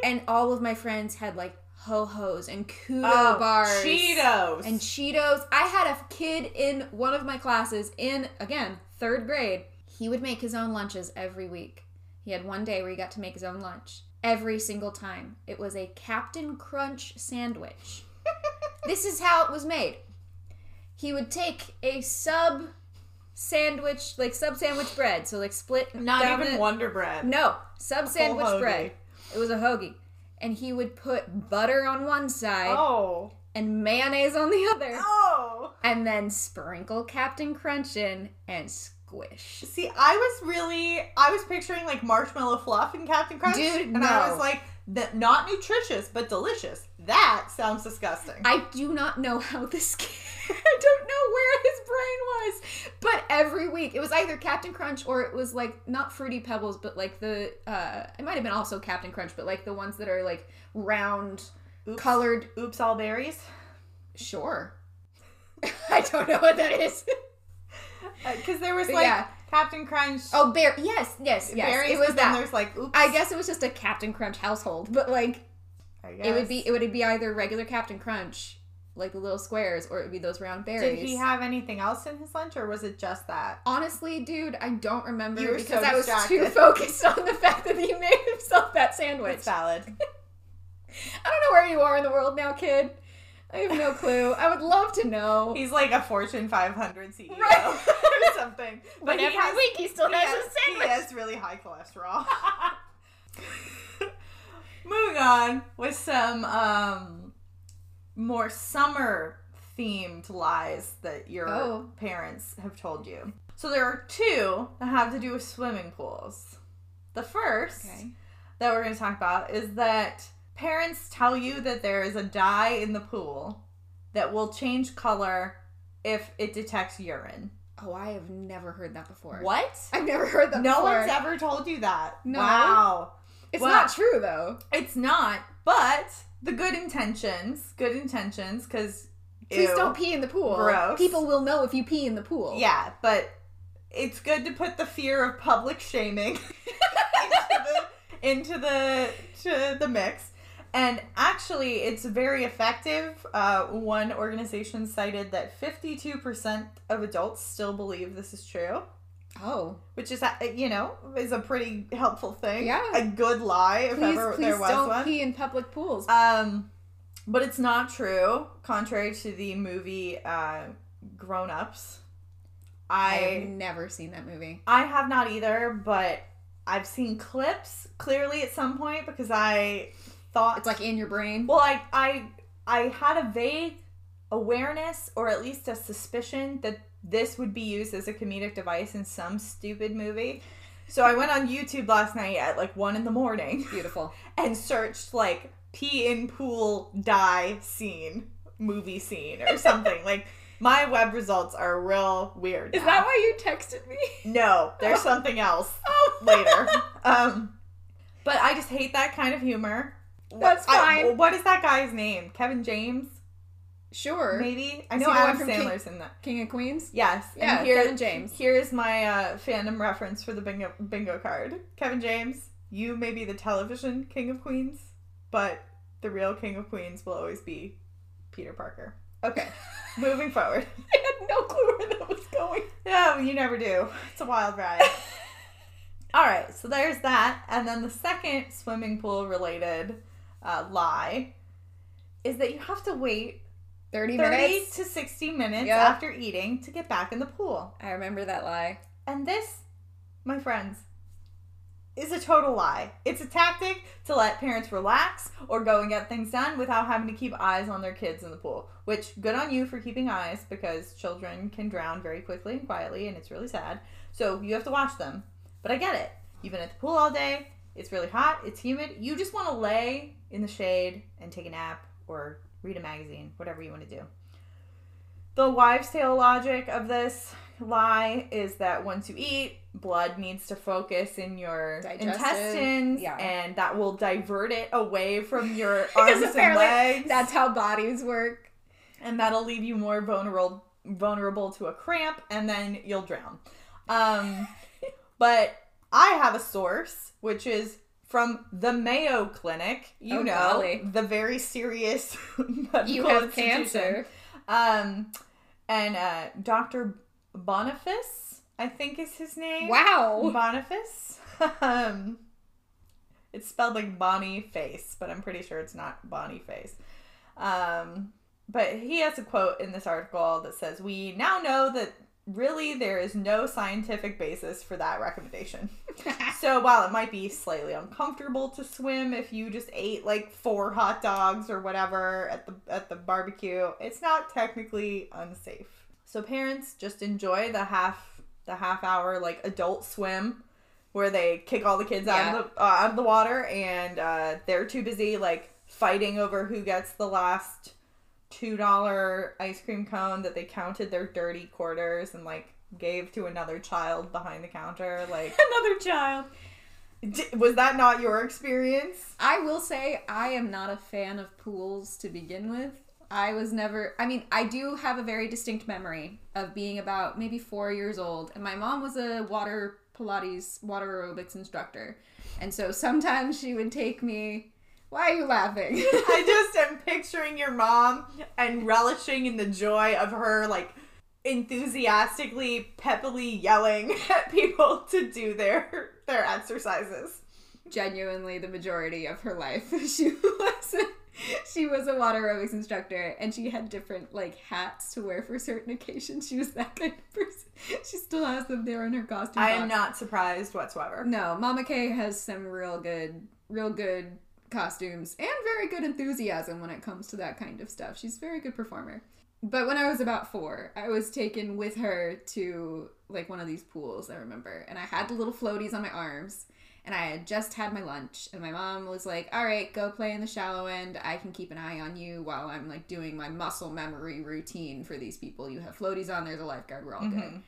And all of my friends had like ho-hos and kudo oh, bars, Cheetos and Cheetos. I had a kid in one of my classes in again third grade. He would make his own lunches every week. He had one day where he got to make his own lunch every single time. It was a Captain Crunch sandwich. This is how it was made. He would take a sub sandwich, like sub sandwich bread. So like split. Not even the, Wonder Bread. No. Sub sandwich bread. It was a hoagie. And he would put butter on one side. Oh. And mayonnaise on the other. Oh. And then sprinkle Captain Crunch in and squish. See, I was really, I was picturing like marshmallow fluff in Captain Crunch. Dude, no. And I was like. That not nutritious, but delicious. That sounds disgusting. I do not know how this kid... I don't know where his brain was. But every week, it was either Captain Crunch or it was, like, not Fruity Pebbles, but, like, the... Uh, it might have been also Captain Crunch, but, like, the ones that are, like, round, Oops. colored... Oops, all berries? Sure. I don't know what that is. Because uh, there was, like... Yeah. Captain Crunch. Oh, bear. Yes, yes, yes. Berries, it was that. There's like, oops. I guess it was just a Captain Crunch household, but like, I guess. it would be it would be either regular Captain Crunch, like the little squares, or it would be those round berries. Did he have anything else in his lunch, or was it just that? Honestly, dude, I don't remember you were because so I was distracted. too focused on the fact that he made himself that sandwich. That's valid. I don't know where you are in the world now, kid. I have no clue. I would love to know. He's like a Fortune five hundred C E O right. or something. But, but every has, week he still he has, has a sandwich. He has really high cholesterol. Moving on with some um, more summer-themed lies that your oh. parents have told you. So there are two that have to do with swimming pools. The first okay. that we're going to talk about is that... Parents tell you that there is a dye in the pool that will change color if it detects urine. Oh, I have never heard that before. What? I've never heard that no before. No one's ever told you that. No. Wow. It's well, not true, though. It's not, but the good intentions, good intentions, because... Please ew, don't pee in the pool. Gross. People will know if you pee in the pool. Yeah, but it's good to put the fear of public shaming into, the, into the to the mix. And actually, it's very effective. Uh, one organization cited that fifty-two percent of adults still believe this is true. Oh. Which is, you know, is a pretty helpful thing. Yeah. A good lie, if please, ever please there was one. Please don't pee in public pools. Um, but it's not true, contrary to the movie uh, Grown Ups. I, I have never seen that movie. I have not either, but I've seen clips, clearly at some point, because I... Thought, it's like in your brain. Well, I, I I had a vague awareness or at least a suspicion that this would be used as a comedic device in some stupid movie. So I went on YouTube last night at like one in the morning. Beautiful. And searched like pee in pool die scene, movie scene or something. Like my web results are real weird. Is now. That why you texted me? No, there's something else oh. later. Um, but I just hate that kind of humor. That's fine. I, what is that guy's name? Kevin James? Sure. Maybe. I know Adam Sandler's King, in that. King of Queens? Yes. Yeah, and here, Kevin James. Here's my uh, fandom reference for the bingo, bingo card. Kevin James, you may be the television King of Queens, but the real King of Queens will always be Peter Parker. Okay. Moving forward. I had no clue where that was going. No, you never do. It's a wild ride. All right. So there's that. And then the second swimming pool related... Uh, lie is that you have to wait thirty, thirty minutes to sixty minutes yep. after eating to get back in the pool. I remember that lie. And this, my friends, is a total lie. It's a tactic to let parents relax or go and get things done without having to keep eyes on their kids in the pool, which good on you for keeping eyes because children can drown very quickly and quietly and it's really sad. So you have to watch them. But I get it. You've been at the pool all day. It's really hot. It's humid. You just want to lay in the shade and take a nap or read a magazine, whatever you want to do. The wives' tale logic of this lie is that once you eat, blood needs to focus in your digestive, intestines yeah. and that will divert it away from your arms and legs. That's how bodies work. And that'll leave you more vulnerable vulnerable to a cramp and then you'll drown. Um, but... I have a source, which is from the Mayo Clinic, you oh, know, golly. the very serious medical you have institution. Cancer. Um, and uh, Doctor Boniface, I think is his name. Wow. Boniface. um, it's spelled like Bonnie Face, but I'm pretty sure it's not Bonnie Face. Um, but he has a quote in this article that says, "We now know that really, there is no scientific basis for that recommendation." So while it might be slightly uncomfortable to swim if you just ate like four hot dogs or whatever at the at the barbecue, it's not technically unsafe. So parents, just enjoy the half the half hour like adult swim where they kick all the kids yeah. out of the uh, out of the water and uh, they're too busy like fighting over who gets the last two dollar ice cream cone that they counted their dirty quarters and like gave to another child behind the counter. Like another child. Was that not your experience? I will say I am not a fan of pools to begin with. I was never, I mean, I do have a very distinct memory of being about maybe four years old and my mom was a water Pilates, water aerobics instructor. And so sometimes she would take me. Why are you laughing? I just am picturing your mom and relishing in the joy of her, like, enthusiastically, peppily yelling at people to do their their exercises. Genuinely, the majority of her life, she was a, she was a water aerobics instructor, and she had different, like, hats to wear for certain occasions. She was that kind of person. She still has them there in her costume I box. Am not surprised whatsoever. No, Mama Kay has some real good, real good... costumes and very good enthusiasm when it comes to that kind of stuff. She's a very good performer. But when I was about four, I was taken with her to like one of these pools, I remember, and I had the little floaties on my arms and I had just had my lunch, and my mom was like, all right, go play in the shallow end. I can keep an eye on you while I'm, like, doing my muscle memory routine for these people. You have floaties on. There's a lifeguard. We're all mm-hmm. good.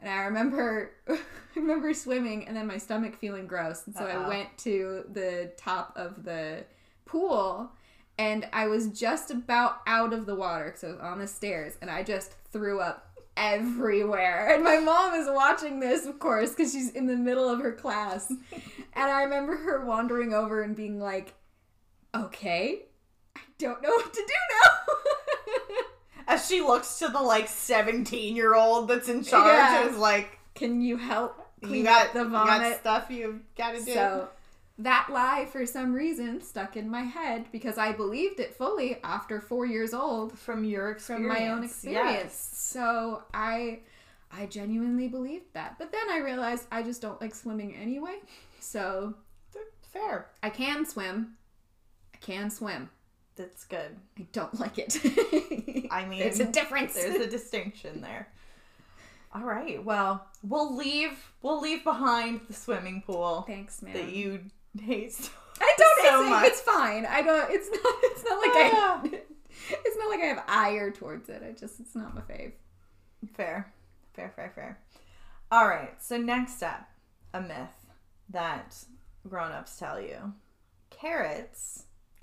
And I remember I remember swimming and then my stomach feeling gross. And so uh-oh. I went to the top of the pool, and I was just about out of the water because I was on the stairs, and I just threw up everywhere. And my mom is watching this, of course, because she's in the middle of her class. And I remember her wandering over and being like, okay, I don't know what to do now. As she looks to the, like, seventeen-year-old that's in charge yeah. and is like... Can you help clean you got, up the vomit? You got stuff you've got to do. So that lie, for some reason, stuck in my head because I believed it fully after four years old. From your experience. From my own experience. Yes. So I, I genuinely believed that. But then I realized I just don't like swimming anyway. So... Fair. I can swim. I can swim. That's good. I don't like it. I mean, there's a difference. There's a distinction there. All right. Well, we'll leave. We'll leave behind the swimming pool. Thanks, man. That you hate. So I don't so hate much. It's fine. I don't. It's not. It's not like ah. I. It's not like I have ire towards it. I just. It's not my fave. Fair. Fair. Fair. Fair. All right. So next up, a myth that grown-ups tell you: carrots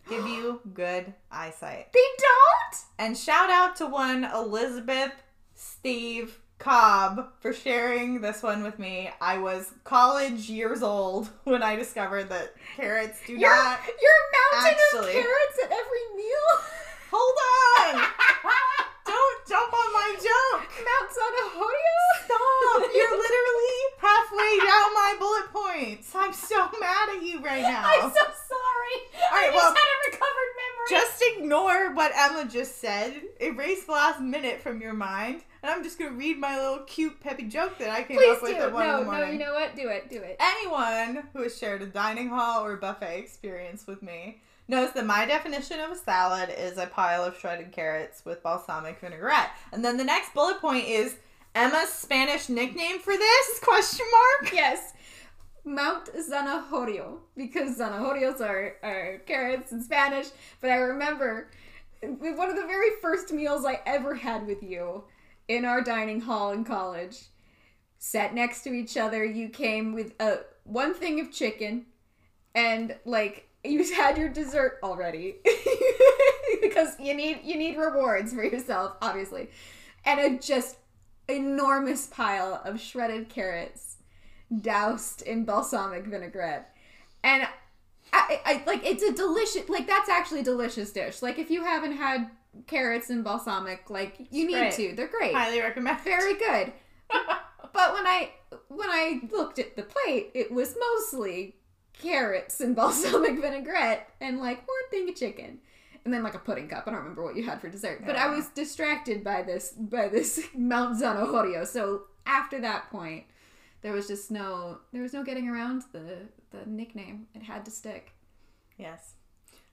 give you good eyesight. They don't? And shout out to one Elizabeth Steve Cobb for sharing this one with me. I was college years old when I discovered that carrots do you're, not. You're mountain actually. Of carrots at every meal? Hold on. Don't jump on my joke. Mount San Antonio? Stop. You're literally halfway down my bullet points. I'm so mad at you right now. I'm so sorry. All right, I just well, had a recovered memory. Just ignore what Emma just said. Erase the last minute from your mind. And I'm just going to read my little cute peppy joke that I came Please up with do. At one no, in the morning. No, you know what? Do it. Do it. Anyone who has shared a dining hall or buffet experience with me notice that my definition of a salad is a pile of shredded carrots with balsamic vinaigrette. And then the next bullet point is Emma's Spanish nickname for this? Question mark? Yes. Mount Zanahorio. Because zanahorios are, are carrots in Spanish. But I remember one of the very first meals I ever had with you in our dining hall in college. Sat next to each other. You came with a, one thing of chicken and like... You had your dessert already because you need you need rewards for yourself, obviously, and a just enormous pile of shredded carrots doused in balsamic vinaigrette, and I, I like it's a delicious like that's actually a delicious dish. Like if you haven't had carrots and balsamic, like you need right. to. They're great. Highly recommend. Very good. But when I when I looked at the plate, it was mostly carrots and balsamic vinaigrette and like one thing of chicken and then like a pudding cup. I don't remember what you had for dessert, but yeah. I was distracted by this by this Mount Zanahorio. So after that point there was just no there was no getting around the the nickname. It had to stick. Yes.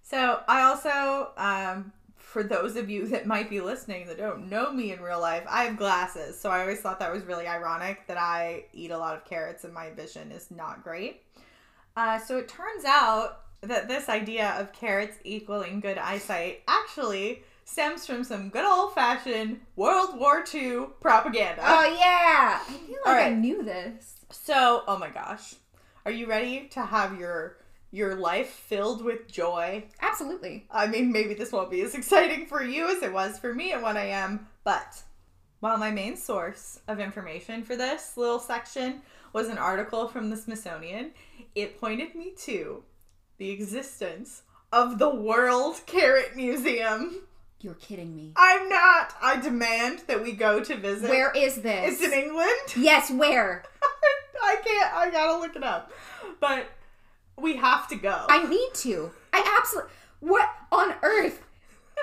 So I also um for those of you that might be listening that don't know me in real life, I have glasses, so I always thought that was really ironic that I eat a lot of carrots and my vision is not great. Uh, so it turns out that this idea of carrots equaling good eyesight actually stems from some good old-fashioned World War Two propaganda. Oh, yeah! I feel like right. I knew this. So, oh my gosh. Are you ready to have your your life filled with joy? Absolutely. I mean, maybe this won't be as exciting for you as it was for me at one a.m., but while my main source of information for this little section was an article from the Smithsonian, it pointed me to the existence of the World Carrot Museum. You're kidding me. I'm not. I demand that we go to visit. Where is this? It's in England. Yes, where? I can't. I gotta look it up. But we have to go. I need to. I absolutely. What on earth?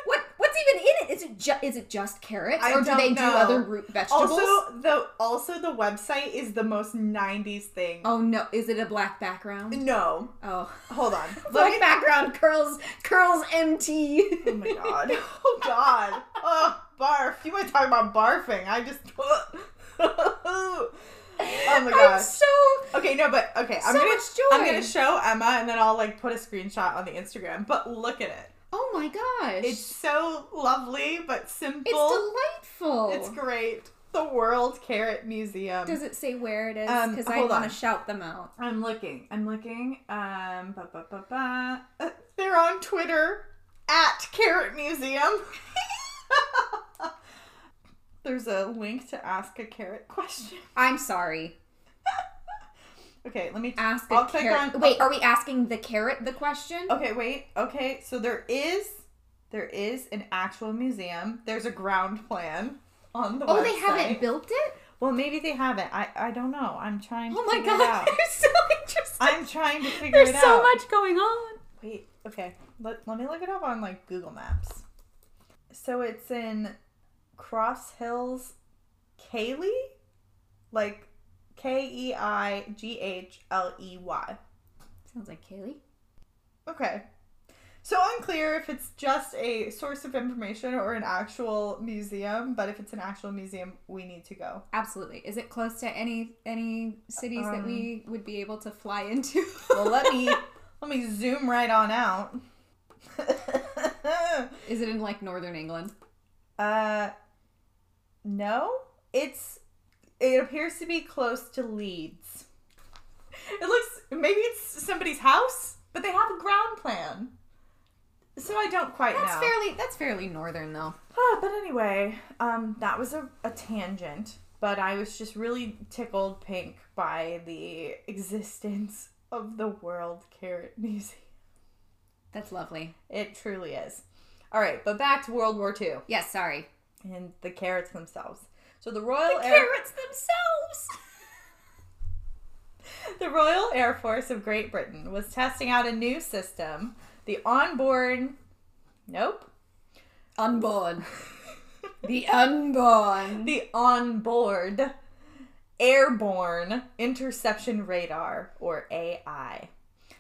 What what's even in it? Is it ju- is it just carrots, I or do they know. Do other root vegetables? Also, the also the website is the most nineties thing. Oh no! Is it a black background? No. Oh, hold on. Black me... background curls curls M T. Oh my god! Oh god! Oh barf! You want to talk about barfing? I just. Oh my gosh. I'm so okay, no, but okay, so I'm gonna much joy. I'm gonna show Emma and then I'll like put a screenshot on the Instagram. But look at it. Oh my gosh. It's so lovely but simple. It's delightful. It's great. The World Carrot Museum. Does it say where it is? Because um, I want to shout them out. I'm looking. I'm looking. Um, ba, ba, ba, ba. Uh, they're on Twitter at Carrot Museum. There's a link to ask a carrot question. I'm sorry. Okay, let me t- ask I'll a carrot. On- wait, are we asking the carrot the question? Okay, wait. Okay, so there is there is an actual museum. There's a ground plan. On the oh, website. They haven't built it? Well, maybe they haven't. I, I don't know. I'm trying to oh figure God, it out. Oh my God, they're so interesting. I'm trying to figure There's it out. There's so much going on. Wait, okay. Let, let me look it up on, like, Google Maps. So it's in Cross Hills, Keighley? Like, K E I G H L E Y. Sounds like Keighley. Okay. So unclear if it's just a source of information or an actual museum, but if it's an actual museum, we need to go. Absolutely. Is it close to any any cities um, that we would be able to fly into? Well, let me let me zoom right on out. Is it in like northern England? Uh, no. It's it appears to be close to Leeds. It looks maybe it's somebody's house, but they have a ground plan. So I don't quite that's know. Fairly, that's fairly northern, though. Ah, but anyway, um, that was a, a tangent, but I was just really tickled pink by the existence of the World Carrot Museum. That's lovely. It truly is. All right, but back to World War Two. Yes, sorry. And the carrots themselves. So the Royal the Air... carrots themselves! The Royal Air Force of Great Britain was testing out a new system... The unborn, nope. Unborn. the unborn. The onboard airborne interception radar, or A I.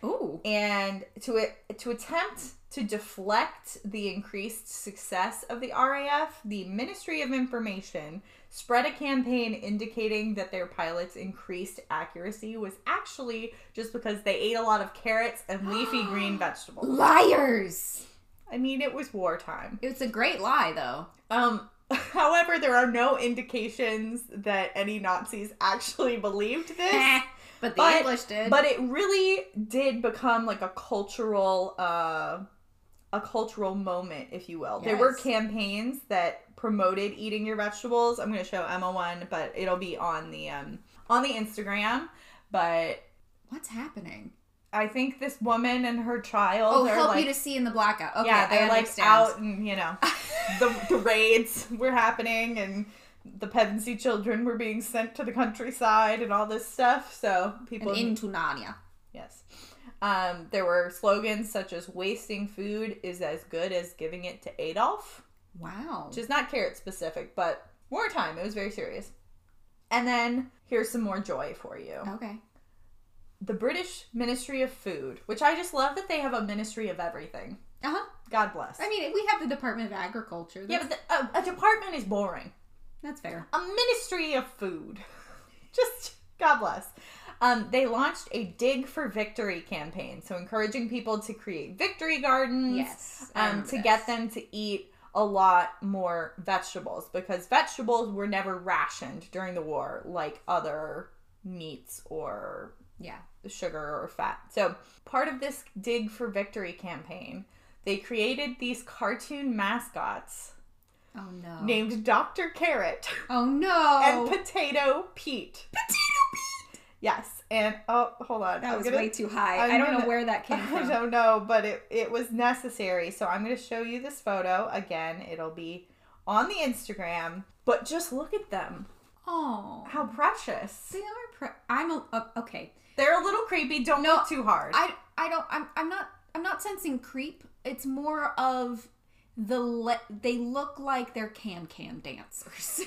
Ooh. And to it, to attempt to deflect the increased success of the R A F, the Ministry of Information spread a campaign indicating that their pilots' increased accuracy was actually just because they ate a lot of carrots and leafy green vegetables. Liars! I mean, it was wartime. It's a great lie, though. Um, however, there are no indications that any Nazis actually believed this. But the but, English did. But it really did become like a cultural, uh, a cultural moment, if you will. Yes. There were campaigns that promoted eating your vegetables. I'm going to show Emma one, but it'll be on the um, on the Instagram. But what's happening? I think this woman and her child. Oh, help like, you to see in the blackout. Okay, yeah, they're I like understand. Out, and you know, the, the raids were happening and. The Pevensey children were being sent to the countryside and all this stuff, so people... And into Narnia. Yes. Um, there were slogans such as, wasting food is as good as giving it to Adolf. Wow. Which is not carrot-specific, but wartime. It was very serious. And then, here's some more joy for you. Okay. The British Ministry of Food, which I just love that they have a ministry of everything. Uh-huh. God bless. I mean, we have the Department of Agriculture. That's... Yeah, but the, a, a department is boring. That's fair. A Ministry of Food. Just, God bless. Um, they launched a Dig for Victory campaign. So encouraging people to create victory gardens. Yes. Um, to this. Get them to eat a lot more vegetables. Because vegetables were never rationed during the war like other meats or yeah, sugar or fat. So part of this Dig for Victory campaign, they created these cartoon mascots. Oh, no. Named Doctor Carrot. Oh, no. And Potato Pete. Potato Pete! Yes. And, oh, hold on. That I'm was gonna, way too high. I'm I don't gonna, know where that came from. I don't know, but it, it was necessary. So I'm going to show you this photo. Again, it'll be on the Instagram. But just look at them. Oh. How precious. They are pre- I'm a, uh, okay. They're a little creepy. Don't no, look too hard. I, I don't, I'm, I'm not, I'm not sensing creep. It's more of... The le- They look like they're cam-cam dancers.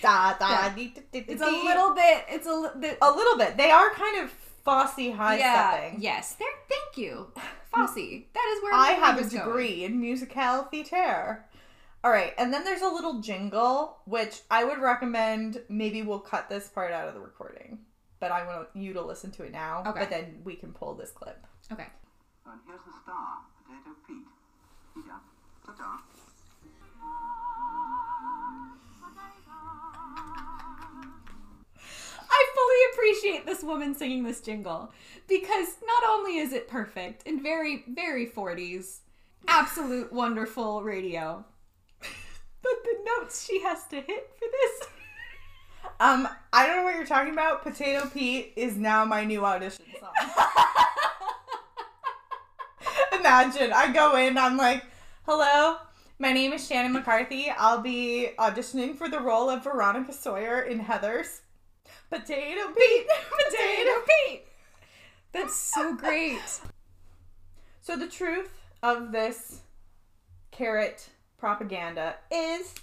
da, da, dee, dee, dee, it's a little bit, it's a, li- the, a little bit. They are kind of Fosse high-stepping. Yeah, yes. They're, thank you. Fosse. That is where I have a degree going. In musical theater. All right, and then there's a little jingle, which I would recommend. Maybe we'll cut this part out of the recording, but I want you to listen to it now. Okay. But then we can pull this clip. Okay. And here's the star, Potato Pete. Yeah. Ta-ta. I fully appreciate this woman singing this jingle, because not only is it perfect and very, very forties, absolute wonderful radio, but the notes she has to hit for this. Um, I don't know what you're talking about. Potato Pete is now my new audition song. Imagine, I go in, I'm like, hello, my name is Shannon McCarthy. I'll be auditioning for the role of Veronica Sawyer in Heathers. Potato Pete! Potato Pete! That's so great. So the truth of this carrot propaganda is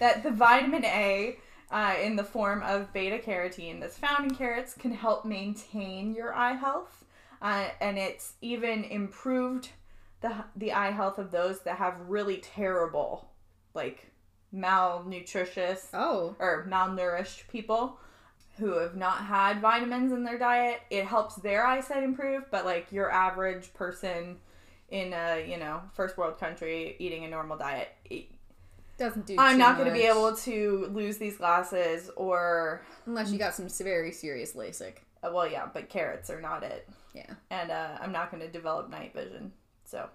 that the vitamin A uh, in the form of beta carotene that's found in carrots can help maintain your eye health. Uh, and it's even improved the the eye health of those that have really terrible, like, malnutritious oh. or malnourished people who have not had vitamins in their diet. It helps their eyesight improve, but, like, your average person in a, you know, first world country eating a normal diet, it doesn't do I'm too not going to be able to lose these glasses, or... Unless you got some very serious LASIK. Uh, well, yeah, but carrots are not it. Yeah. And uh, I'm not going to develop night vision, so...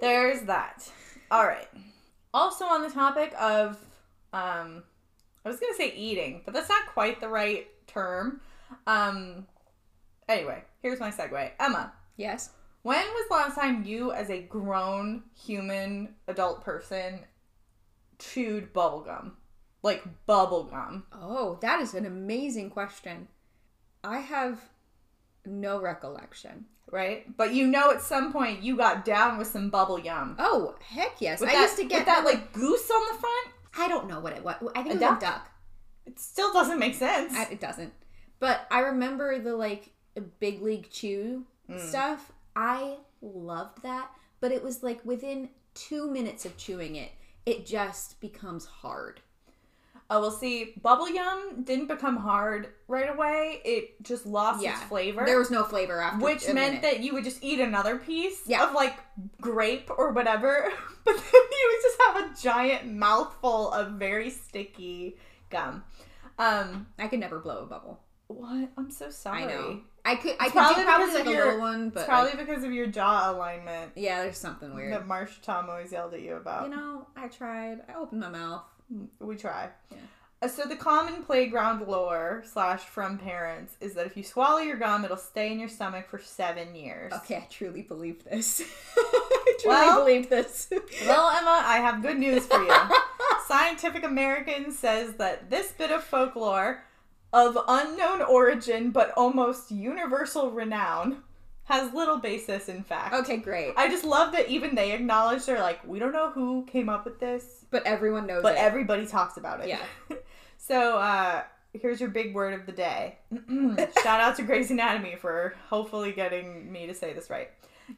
There's that. All right. Also on the topic of... um. I was going to say eating, but that's not quite the right term. Um, anyway, here's my segue. Emma. Yes? When was the last time you, as a grown human adult person, chewed bubblegum? Like, bubblegum. Oh, that is an amazing question. I have no recollection. Right? But you know at some point you got down with some bubble yum. Oh, heck yes. With I that, used to get... With that, like, like, goose on the front? I don't know what it was. I think a it was duck. a duck. It still doesn't make sense. I, it doesn't. But I remember the, like, Big League Chew mm. stuff. I loved that. But it was, like, within two minutes of chewing it, it just becomes hard. Oh, well, see, Bubble Yum didn't become hard right away. It just lost yeah. its flavor. There was no flavor after Which a meant minute. that you would just eat another piece yeah. of, like, grape or whatever. But then you would just have a giant mouthful of very sticky gum. Um, I could never blow a bubble. What? I'm so sorry. I know. I could, I could probably do probably, like, your, a little one, but... It's probably like, because of your jaw alignment. Yeah, there's something weird. That Marsha Tom always yelled at you about. You know, I tried. I opened my mouth. We try. Yeah. So the common playground lore slash from parents is that if you swallow your gum, it'll stay in your stomach for seven years. Okay, I truly believe this. I truly well, believe this. Well, Emma, I have good news for you. Scientific American says that this bit of folklore of unknown origin but almost universal renown has little basis in fact. Okay, great. I just love that even they acknowledge, they're like, we don't know who came up with this. But everyone knows but it. But everybody talks about it. Yeah. So, uh, here's your big word of the day. Shout out to Grey's Anatomy for hopefully getting me to say this right.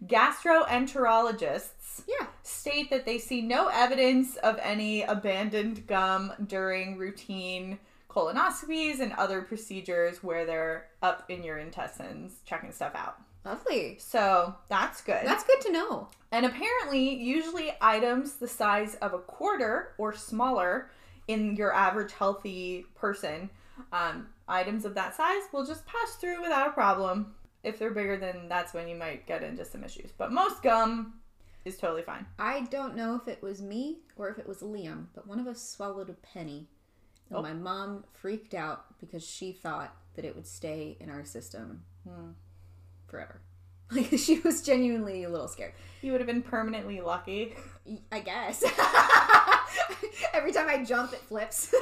Gastroenterologists yeah. state that they see no evidence of any abandoned gum during routine colonoscopies and other procedures where they're up in your intestines checking stuff out. Lovely. So, that's good. That's good to know. And apparently, usually items the size of a quarter or smaller in your average healthy person, um, items of that size will just pass through without a problem. If they're bigger, then that's when you might get into some issues. But most gum is totally fine. I don't know if it was me or if it was Liam, but one of us swallowed a penny. And oh. my mom freaked out because she thought that it would stay in our system. Hmm. Forever. Like, she was genuinely a little scared. You would have been permanently lucky. I guess. Every time I jump, it flips.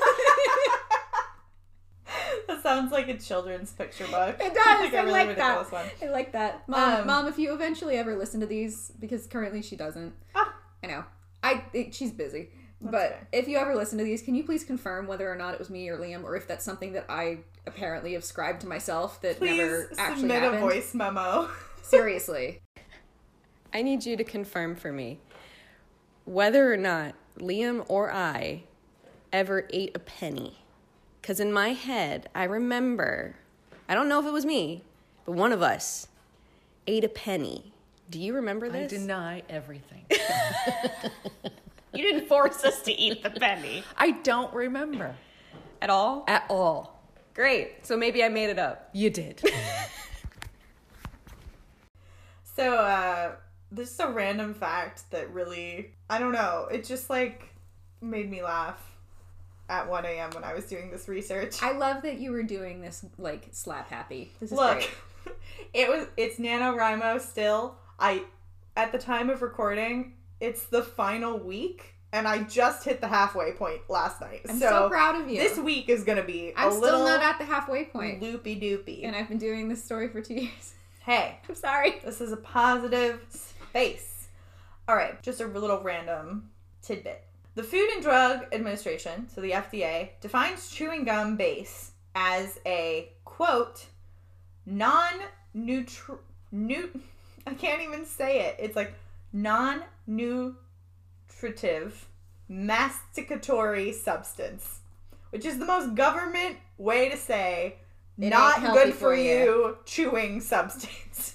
That sounds like a children's picture book. It does. I, I really like that. One. I like that. Mom, um, Mom, if you eventually ever listen to these, because currently she doesn't. Ah, I know. I it, She's busy. But fair. If you ever listen to these, can you please confirm whether or not it was me or Liam, or if that's something that I apparently ascribed to myself that please never actually submit happened? Submit a voice memo. Seriously. I need you to confirm for me whether or not Liam or I ever ate a penny. Because in my head, I remember, I don't know if it was me, but one of us ate a penny. Do you remember this? I deny everything. You didn't force us to eat the penny. I don't remember. At all? At all. Great. So maybe I made it up. You did. So, uh, this is a random fact that really, I don't know, it just, like, made me laugh at one a.m. when I was doing this research. I love that you were doing this, like, slap happy. This is Look, great. it was, it's NaNoWriMo still. I, at the time of recording, it's the final week, and I just hit the halfway point last night. I'm so, so proud of you. This week is going to be I'm a little... I'm still not at the halfway point. Loopy-doopy. And I've been doing this story for two years. Hey. I'm sorry. This is a positive space. All right, just a little random tidbit. The Food and Drug Administration, so the F D A, defines chewing gum base as a, quote, non-nutri... Nut- I can't even say it. It's like non-nutritive masticatory substance, which is the most government way to say it not good for, for you. you chewing substance.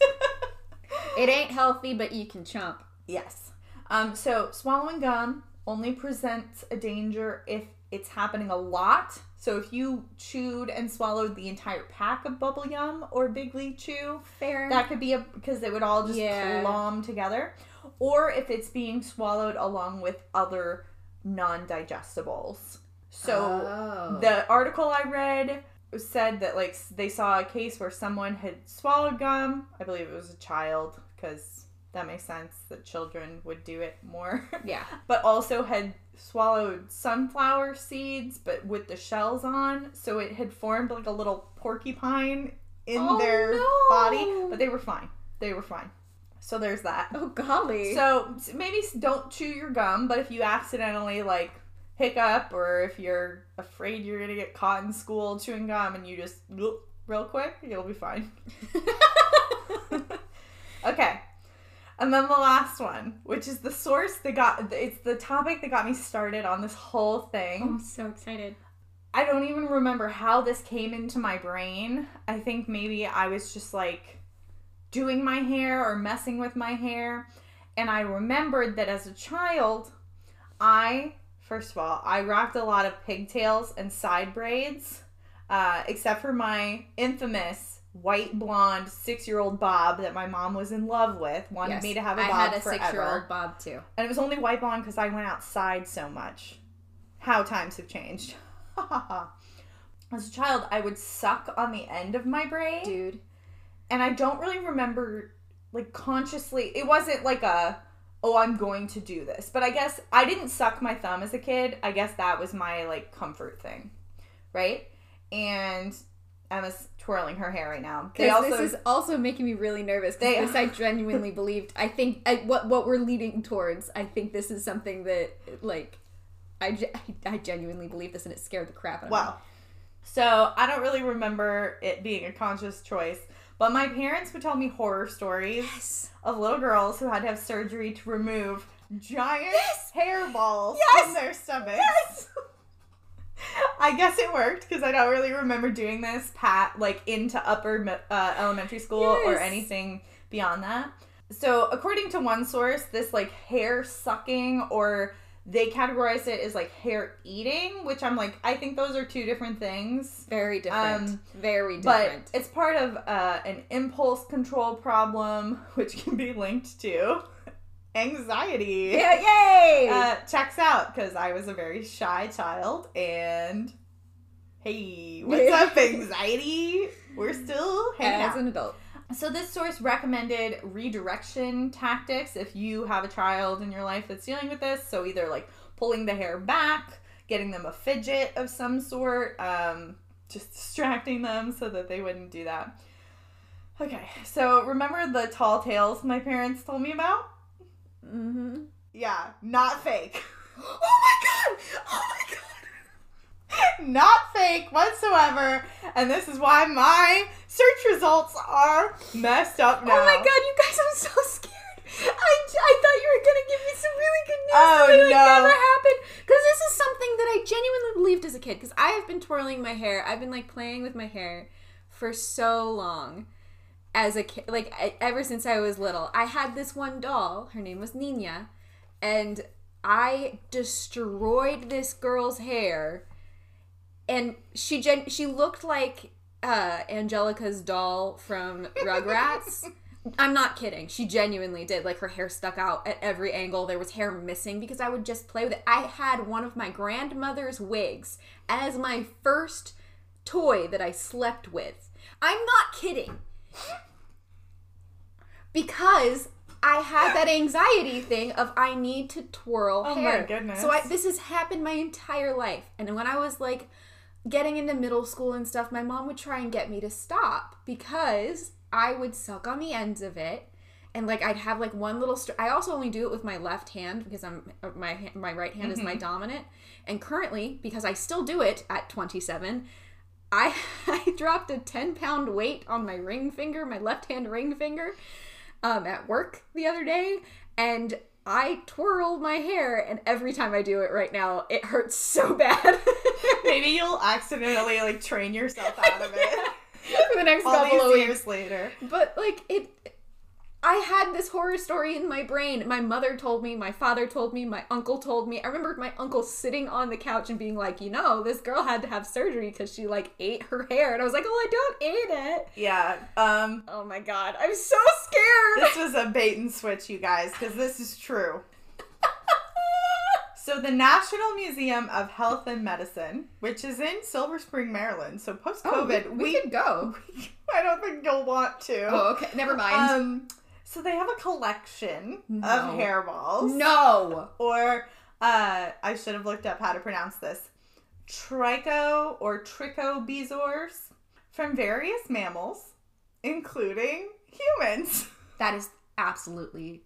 It ain't healthy, but you can chomp. Yes. Um. So swallowing gum only presents a danger if it's happening a lot. So if you chewed and swallowed the entire pack of Bubble Yum or Big League Chew, fair, that could be a because they would all just yeah. clom together. Or if it's being swallowed along with other non-digestibles. So oh. the article I read said that, like, they saw a case where someone had swallowed gum. I believe it was a child, because that makes sense that children would do it more. Yeah. But also had swallowed sunflower seeds, but with the shells on. So it had formed, like, a little porcupine in oh, their no. body. But they were fine. They were fine. So there's that. Oh, golly. So maybe don't chew your gum, but if you accidentally, like, hiccup, or if you're afraid you're going to get caught in school chewing gum and you just real quick, you'll be fine. Okay. And then the last one, which is the source that got, it's the topic that got me started on this whole thing. Oh, I'm so excited. I don't even remember how this came into my brain. I think maybe I was just, like, doing my hair or messing with my hair, and I remembered that as a child, I, first of all, I rocked a lot of pigtails and side braids, uh, except for my infamous white blonde six-year-old bob that my mom was in love with, wanted yes, me to have a bob forever. I had a forever. six-year-old bob, too. And it was only white blonde because I went outside so much. How times have changed. As a child, I would suck on the end of my braid. Dude. And I don't really remember, like, consciously, it wasn't like a, oh, I'm going to do this. But I guess I didn't suck my thumb as a kid. I guess that was my, like, comfort thing, right? And Emma's twirling her hair right now. They also, this is also making me really nervous. They, this I genuinely believed. I think I, what what we're leading towards, I think this is something that, like, I, I genuinely believe this, and it scared the crap out of wow. me. Wow. So I don't really remember it being a conscious choice. But my parents would tell me horror stories yes. of little girls who had to have surgery to remove giant yes. hairballs yes. from their stomachs. Yes. I guess it worked, because I don't really remember doing this pat like into upper uh, elementary school yes. or anything beyond that. So according to one source, this, like, hair sucking, or they categorized it as, like, hair eating, which I'm like, I think those are two different things. Very different. Um, Very different. But it's part of uh, an impulse control problem, which can be linked to anxiety. Yeah, yay! Uh, checks out, because I was a very shy child, and hey, what's up, anxiety? We're still hanging out. As an adult. So this source recommended redirection tactics if you have a child in your life that's dealing with this. So either, like, pulling the hair back, getting them a fidget of some sort, um, just distracting them so that they wouldn't do that. Okay, so remember the tall tales my parents told me about? Mm-hmm. Yeah, not fake. Oh my god! Oh my god! Not fake whatsoever, and this is why my search results are messed up now. Oh my god, you guys, I'm so scared. I, I thought you were gonna give me some really good news. Oh, that no. Like, never happened. kid, because I have been twirling my hair. I've been like playing with my hair for so long as a kid, like ever since I was little. I had this one doll. Her name was Nina, and I destroyed this girl's hair, and she gen- she looked like uh, Angelica's doll from Rugrats. I'm not kidding. She genuinely did. Like, her hair stuck out at every angle. There was hair missing because I would just play with it. I had one of my grandmother's wigs as my first toy that I slept with. I'm not kidding. Because I had that anxiety thing of I need to twirl oh hair. Oh my goodness. So I, this has happened my entire life. And when I was, like, getting into middle school and stuff, my mom would try and get me to stop because I would suck on the ends of it, and like I'd have like one little. Str- I also only do it with my left hand because I'm my my right hand mm-hmm. is my dominant, and currently because I still do it at twenty-seven, I I dropped a ten pound weight on my ring finger, my left hand ring finger, um, at work the other day, and I twirl my hair, and every time I do it right now, it hurts so bad. Maybe you'll accidentally like train yourself out of it. Yeah. For the next all couple these of years weeks. Later. But, like, it, I had this horror story in my brain. My mother told me, my father told me, my uncle told me. I remember my uncle sitting on the couch and being like, you know, this girl had to have surgery because she, like, ate her hair. And I was like, oh, I don't eat it. Yeah. Um. Oh, my God. I'm so scared. This was a bait and switch, you guys, because this is true. So the National Museum of Health and Medicine, which is in Silver Spring, Maryland. So post-COVID, oh, we, we, we could go. I don't think you'll want to. Oh, okay. Never mind. Um, so they have a collection no. of hairballs. No. Or uh, I should have looked up how to pronounce this. Tricho or trichobezoars from various mammals, including humans. That is absolutely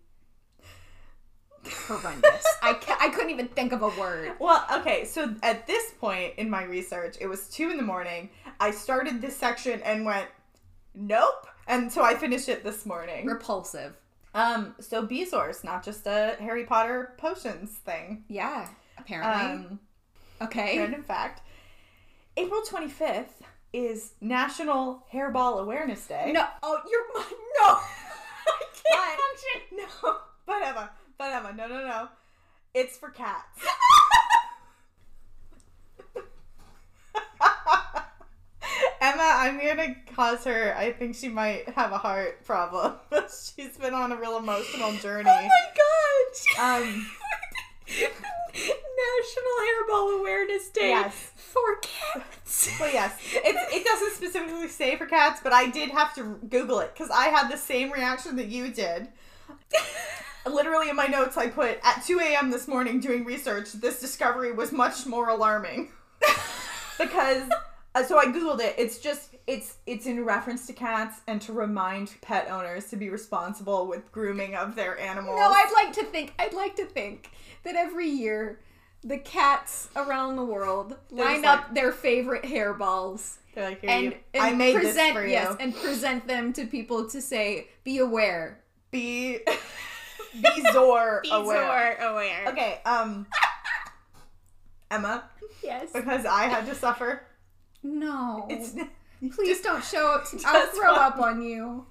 horrendous. I, ca- I couldn't even think of a word. Well, okay, so at this point in my research, it was two in the morning. I started this section and went, nope. And so I finished it this morning. Repulsive. Um, so Bezoar's not just a Harry Potter potions thing. Yeah, apparently. Um, okay. Random fact. April twenty-fifth is National Hairball Awareness Day. No. Oh, you're no. I can't function. No. But Emma. But Emma, no, no, no. It's for cats. Emma, I'm going to cause her, I think she might have a heart problem. She's been on a real emotional journey. Oh my gosh. Um, National Hairball Awareness Day yes. for cats. Well, yes. It's, it doesn't specifically say for cats, but I did have to Google it because I had the same reaction that you did. Literally in my notes I put, at two a.m. this morning doing research, this discovery was much more alarming. Because, uh, so I Googled it, it's just, it's it's in reference to cats and to remind pet owners to be responsible with grooming of their animals. No, I'd like to think, I'd like to think that every year the cats around the world They're line up like, their favorite hairballs. They're like, here and, you, and I made present, this for you. Yes, and present them to people to say, be aware. Be... Bezoar aware. Bezoar aware. Okay, um, Emma. Yes. Because I had to suffer. No. It's, Please just, don't show up. I'll throw one. up on you.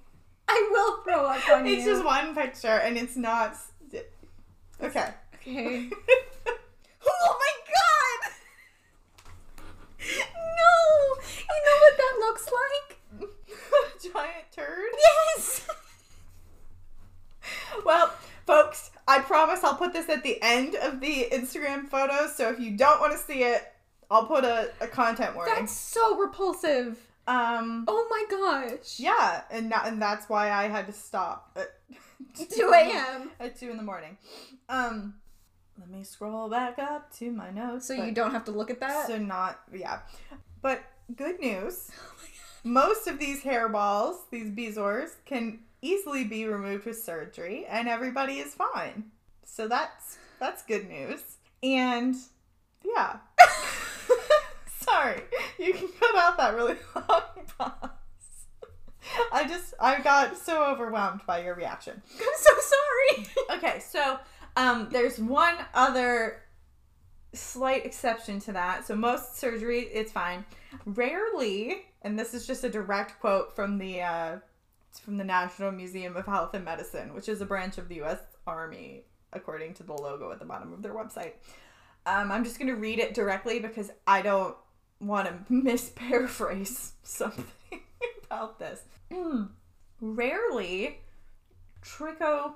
I will throw up on it's you. It's just one picture, and it's not. Okay. Okay. Oh my God! No! You know what that looks like? A giant turd? Yes! Well, folks, I promise I'll put this at the end of the Instagram photos, so if you don't want to see it, I'll put a, a content warning. That's so repulsive. Um. Oh my gosh. Yeah, and not, and that's why I had to stop at two a.m. at two in the morning. Um, let me scroll back up to my notes. So but, you don't have to look at that? So not, yeah. But good news. Oh my God. Most of these hairballs, these Bezoars, can easily be removed with surgery, and everybody is fine. So that's that's good news. And yeah, sorry, you can cut out that really long pause. I just I got so overwhelmed by your reaction. I'm so sorry. Okay, so um, there's one other slight exception to that. So most surgery, it's fine. Rarely, and this is just a direct quote from the uh, from the National Museum of Health and Medicine, which is a branch of the U S Army, according to the logo at the bottom of their website. Um, I'm just going to read it directly because I don't want to misparaphrase something about this. Rarely, tricho...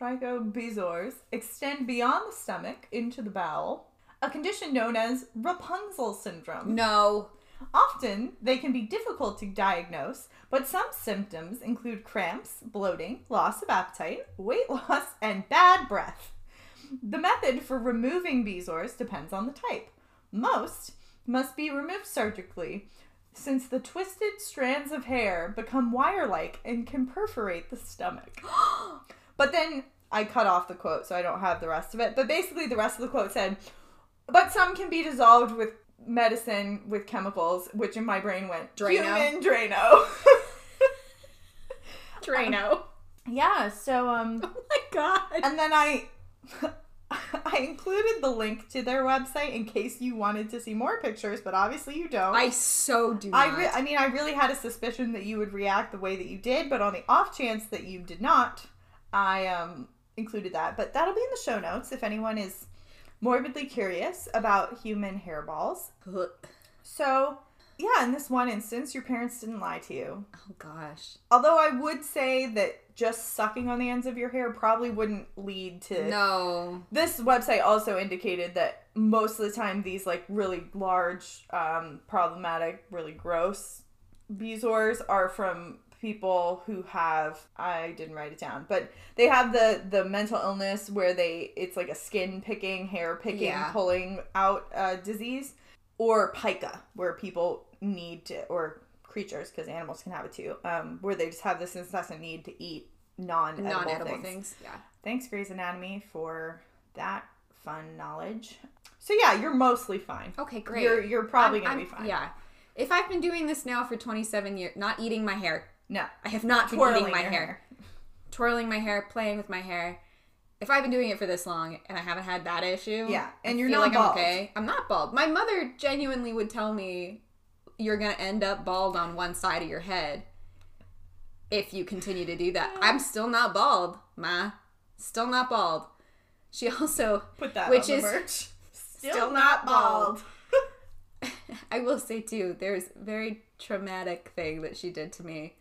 trichobezoars extend beyond the stomach into the bowel, a condition known as Rapunzel syndrome. No. Often, they can be difficult to diagnose, but some symptoms include cramps, bloating, loss of appetite, weight loss, and bad breath. The method for removing bezoars depends on the type. Most must be removed surgically, since the twisted strands of hair become wire-like and can perforate the stomach. But then I cut off the quote, so I don't have the rest of it. But basically the rest of the quote said, but some can be dissolved with medicine, with chemicals, which in my brain went, Drano. Human Drano. Drano. Um, yeah, so, um. Oh my God. And then I, I included the link to their website in case you wanted to see more pictures, but obviously you don't. I so do not. I, re- I mean, I really had a suspicion that you would react the way that you did, but on the off chance that you did not, I um, included that, but that'll be in the show notes if anyone is morbidly curious about human hairballs. So, yeah, in this one instance, your parents didn't lie to you. Oh, gosh. Although I would say that just sucking on the ends of your hair probably wouldn't lead to... No. This website also indicated that most of the time these, like, really large, um, problematic, really gross bezoars are from... people who have, I didn't write it down, but they have the, the mental illness where they, it's like a skin picking, hair picking, yeah. pulling out uh, disease, or pica, where people need to, or creatures, because animals can have it too, um, where they just have this incessant need to eat non-edible, non-edible things. things. Yeah. Thanks, Grey's Anatomy, for that fun knowledge. So yeah, you're mostly fine. Okay, great. You're, you're probably going to be fine. Yeah. If I've been doing this now for twenty-seven years, not eating my hair, No. I have not been Twirling eating my hair. hair. Twirling my hair, playing with my hair. If I've been doing it for this long and I haven't had that issue, yeah, and you're not like bald. I'm okay. I'm not bald. My mother genuinely would tell me you're going to end up bald on one side of your head if you continue to do that. I'm still not bald, Ma. Still not bald. She also put that which on is the merch. Still, still not bald. bald. I will say too, there's very traumatic thing that she did to me,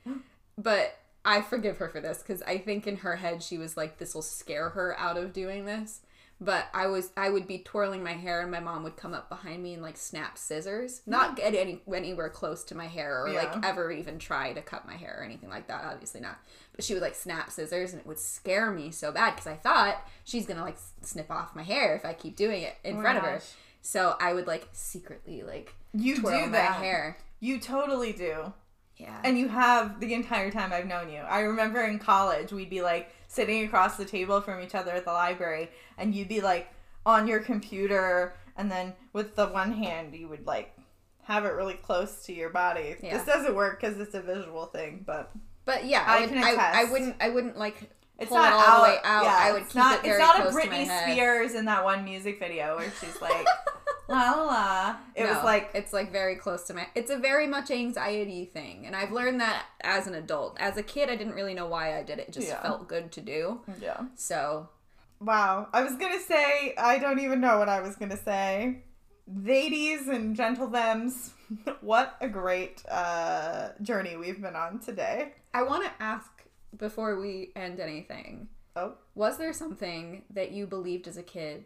but I forgive her for this because I think in her head she was like, this will scare her out of doing this, but I was I would be twirling my hair and my mom would come up behind me and like snap scissors, not get any anywhere close to my hair or yeah. like ever even try to cut my hair or anything like that, obviously not, but she would like snap scissors and it would scare me so bad because I thought she's gonna like snip off my hair if I keep doing it in oh front gosh. of her, so I would like secretly like you twirl do that. my hair. You totally do. Yeah. And you have the entire time I've known you. I remember in college, we'd be like sitting across the table from each other at the library and you'd be like on your computer and then with the one hand you would like have it really close to your body. Yeah. This doesn't work because it's a visual thing, but But yeah, I, I would, can attest. I, I wouldn't I wouldn't like It's not all out. The way out. Yeah, I would keep not, it very close to my head. It's not a Britney Spears in that one music video where she's like, la la la. It no, was like... It's like very close to my... It's a very much anxiety thing. And I've learned that as an adult. As a kid, I didn't really know why I did it. It just yeah. felt good to do. Yeah. So... Wow. I was going to say... I don't even know what I was going to say. Ladies and gentle thems. What a great uh, journey we've been on today. I want to ask... Before we end anything, oh, was there something that you believed as a kid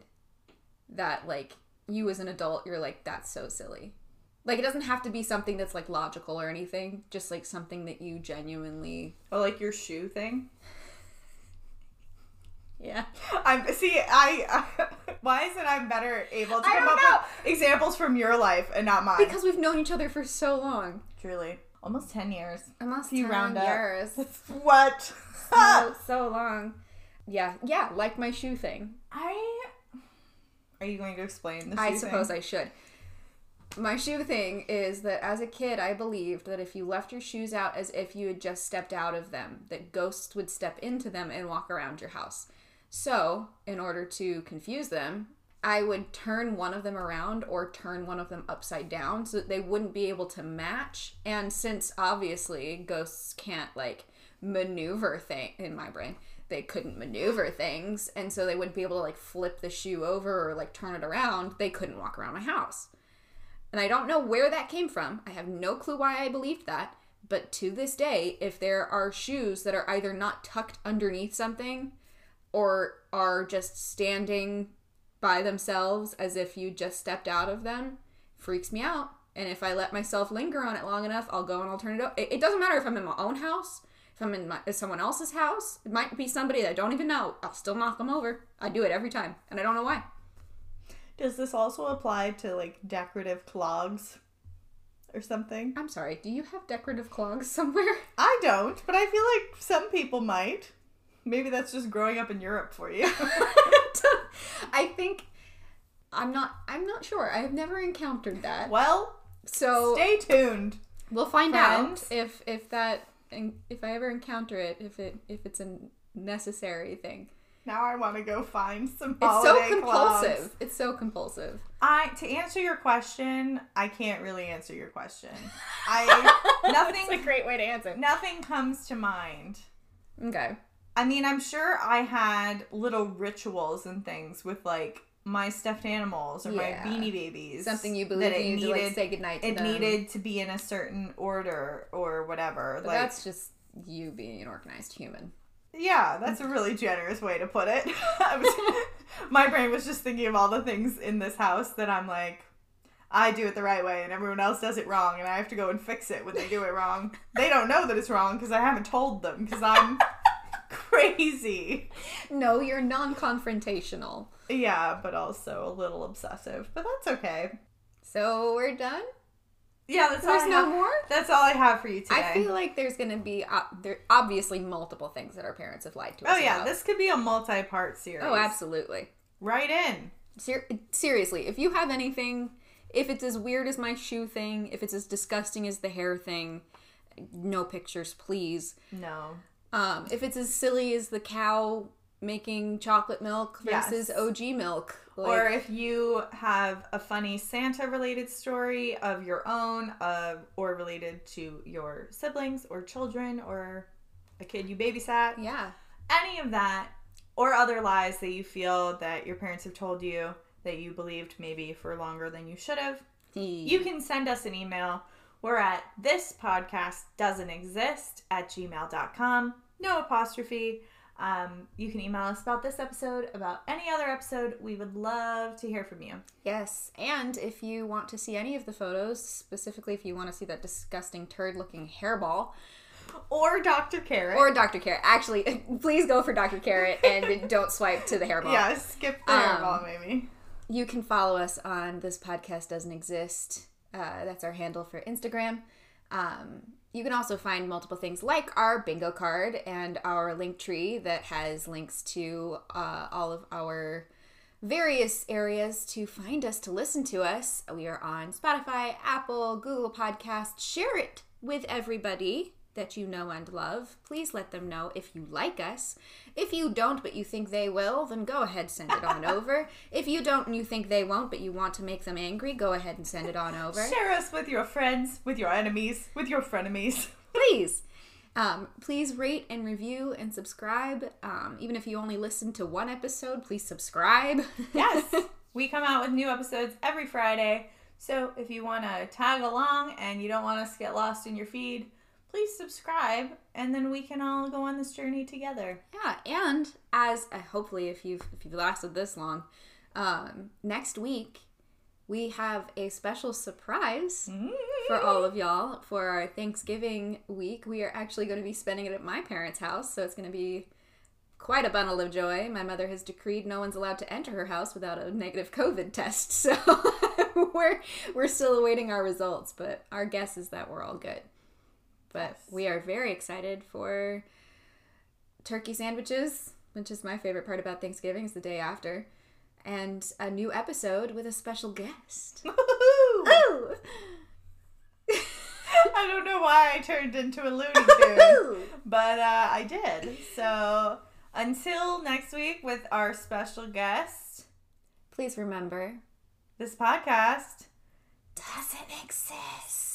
that, like, you as an adult, you're like, that's so silly? Like, it doesn't have to be something that's, like, logical or anything. Just, like, something that you genuinely... Oh, like your shoe thing? Yeah. I'm See, I... I why is it I'm better able to I come up know. with examples from your life and not mine? Because we've known each other for so long. Truly. Almost ten years. Almost ten round years. What? so, so long. Yeah. Yeah. Like my shoe thing. I... Are you going to explain the shoe I thing? I suppose I should. My shoe thing is that as a kid, I believed that if you left your shoes out as if you had just stepped out of them, that ghosts would step into them and walk around your house. So, in order to confuse them, I would turn one of them around or turn one of them upside down so that they wouldn't be able to match. And since obviously ghosts can't like maneuver thing in my brain, they couldn't maneuver things. And so they wouldn't be able to like flip the shoe over or like turn it around. They couldn't walk around my house. And I don't know where that came from. I have no clue why I believed that. But to this day, if there are shoes that are either not tucked underneath something or are just standing by themselves as if you just stepped out of them, freaks me out. And if I let myself linger on it long enough, I'll go and I'll turn it over. It doesn't matter if I'm in my own house, if I'm in my, someone else's house. It might be somebody that I don't even know. I'll still knock them over. I do it every time, and I don't know why. Does this also apply to, like, decorative clogs or something? I'm sorry, do you have decorative clogs somewhere? I don't, but I feel like some people might. Maybe that's just growing up in Europe for you. I think I'm not I'm not sure. I've never encountered that. Well, so stay tuned. We'll find friends. out if if that if I ever encounter it, if it if it's a necessary thing. Now I want to go find some holiday It's so compulsive. Clubs. It's so compulsive. I to answer your question, I can't really answer your question. I nothing That's a great way to answer. Nothing comes to mind. Okay. I mean, I'm sure I had little rituals and things with, like, my stuffed animals or yeah. my Beanie Babies. Something you believed in to, like, say goodnight to it them. It needed to be in a certain order or whatever. But like, that's just you being an organized human. Yeah, that's a really generous way to put it. I was, my brain was just thinking of all the things in this house that I'm like, I do it the right way and everyone else does it wrong and I have to go and fix it when they do it wrong. They don't know that it's wrong because I haven't told them because I'm... crazy. No, you're non-confrontational. Yeah, but also a little obsessive. But that's okay. So we're done? Yeah, that's there's all I no have. more? That's all I have for you today. I feel like there's going to be uh, there obviously multiple things that our parents have lied to us about. Oh yeah, about. This could be a multi-part series. Oh, absolutely. Right in. Ser- seriously, if you have anything, if it's as weird as my shoe thing, if it's as disgusting as the hair thing, no pictures, please. No. Um, if it's as silly as the cow making chocolate milk versus yes. O G milk. Like, or if you have a funny Santa-related story of your own uh, or related to your siblings or children or a kid you babysat. Yeah. Any of that or other lies that you feel that your parents have told you that you believed maybe for longer than you should have. Mm. You can send us an email. We're at this podcast doesn't exist at gmail dot com. No apostrophe. Um, you can email us about this episode, about any other episode. We would love to hear from you. Yes, and if you want to see any of the photos, specifically if you want to see that disgusting turd-looking hairball, or Doctor Carrot, or Doctor Carrot. Actually, please go for Doctor Carrot and don't swipe to the hairball. Yeah, skip the um, hairball, maybe. You can follow us on This Podcast Doesn't Exist. Uh, that's our handle for Instagram. Um, You can also find multiple things like our bingo card and our link tree that has links to uh, all of our various areas to find us, to listen to us. We are on Spotify, Apple, Google Podcasts. Share it with everybody that you know and love. Please let them know if you like us. If you don't, but you think they will, then go ahead, send it on over. If you don't and you think they won't, but you want to make them angry, go ahead and send it on over. Share us with your friends, with your enemies, with your frenemies. Please. Um, please rate and review and subscribe. Um, even if you only listen to one episode, please subscribe. Yes. We come out with new episodes every Friday. So if you want to tag along and you don't want us to get lost in your feed, please subscribe, and then we can all go on this journey together. Yeah, and as uh, hopefully, if you've if you've lasted this long, um, next week we have a special surprise mm-hmm. for all of y'all for our Thanksgiving week. We are actually going to be spending it at my parents' house, so it's going to be quite a bundle of joy. My mother has decreed no one's allowed to enter her house without a negative COVID test, so we're we're still awaiting our results. But our guess is that we're all good. But we are very excited for turkey sandwiches, which is my favorite part about Thanksgiving, is the day after, and a new episode with a special guest. Woo-hoo! I don't know why I turned into a Looney Tune, but uh, I did. So until next week with our special guest, Please remember, this podcast doesn't exist.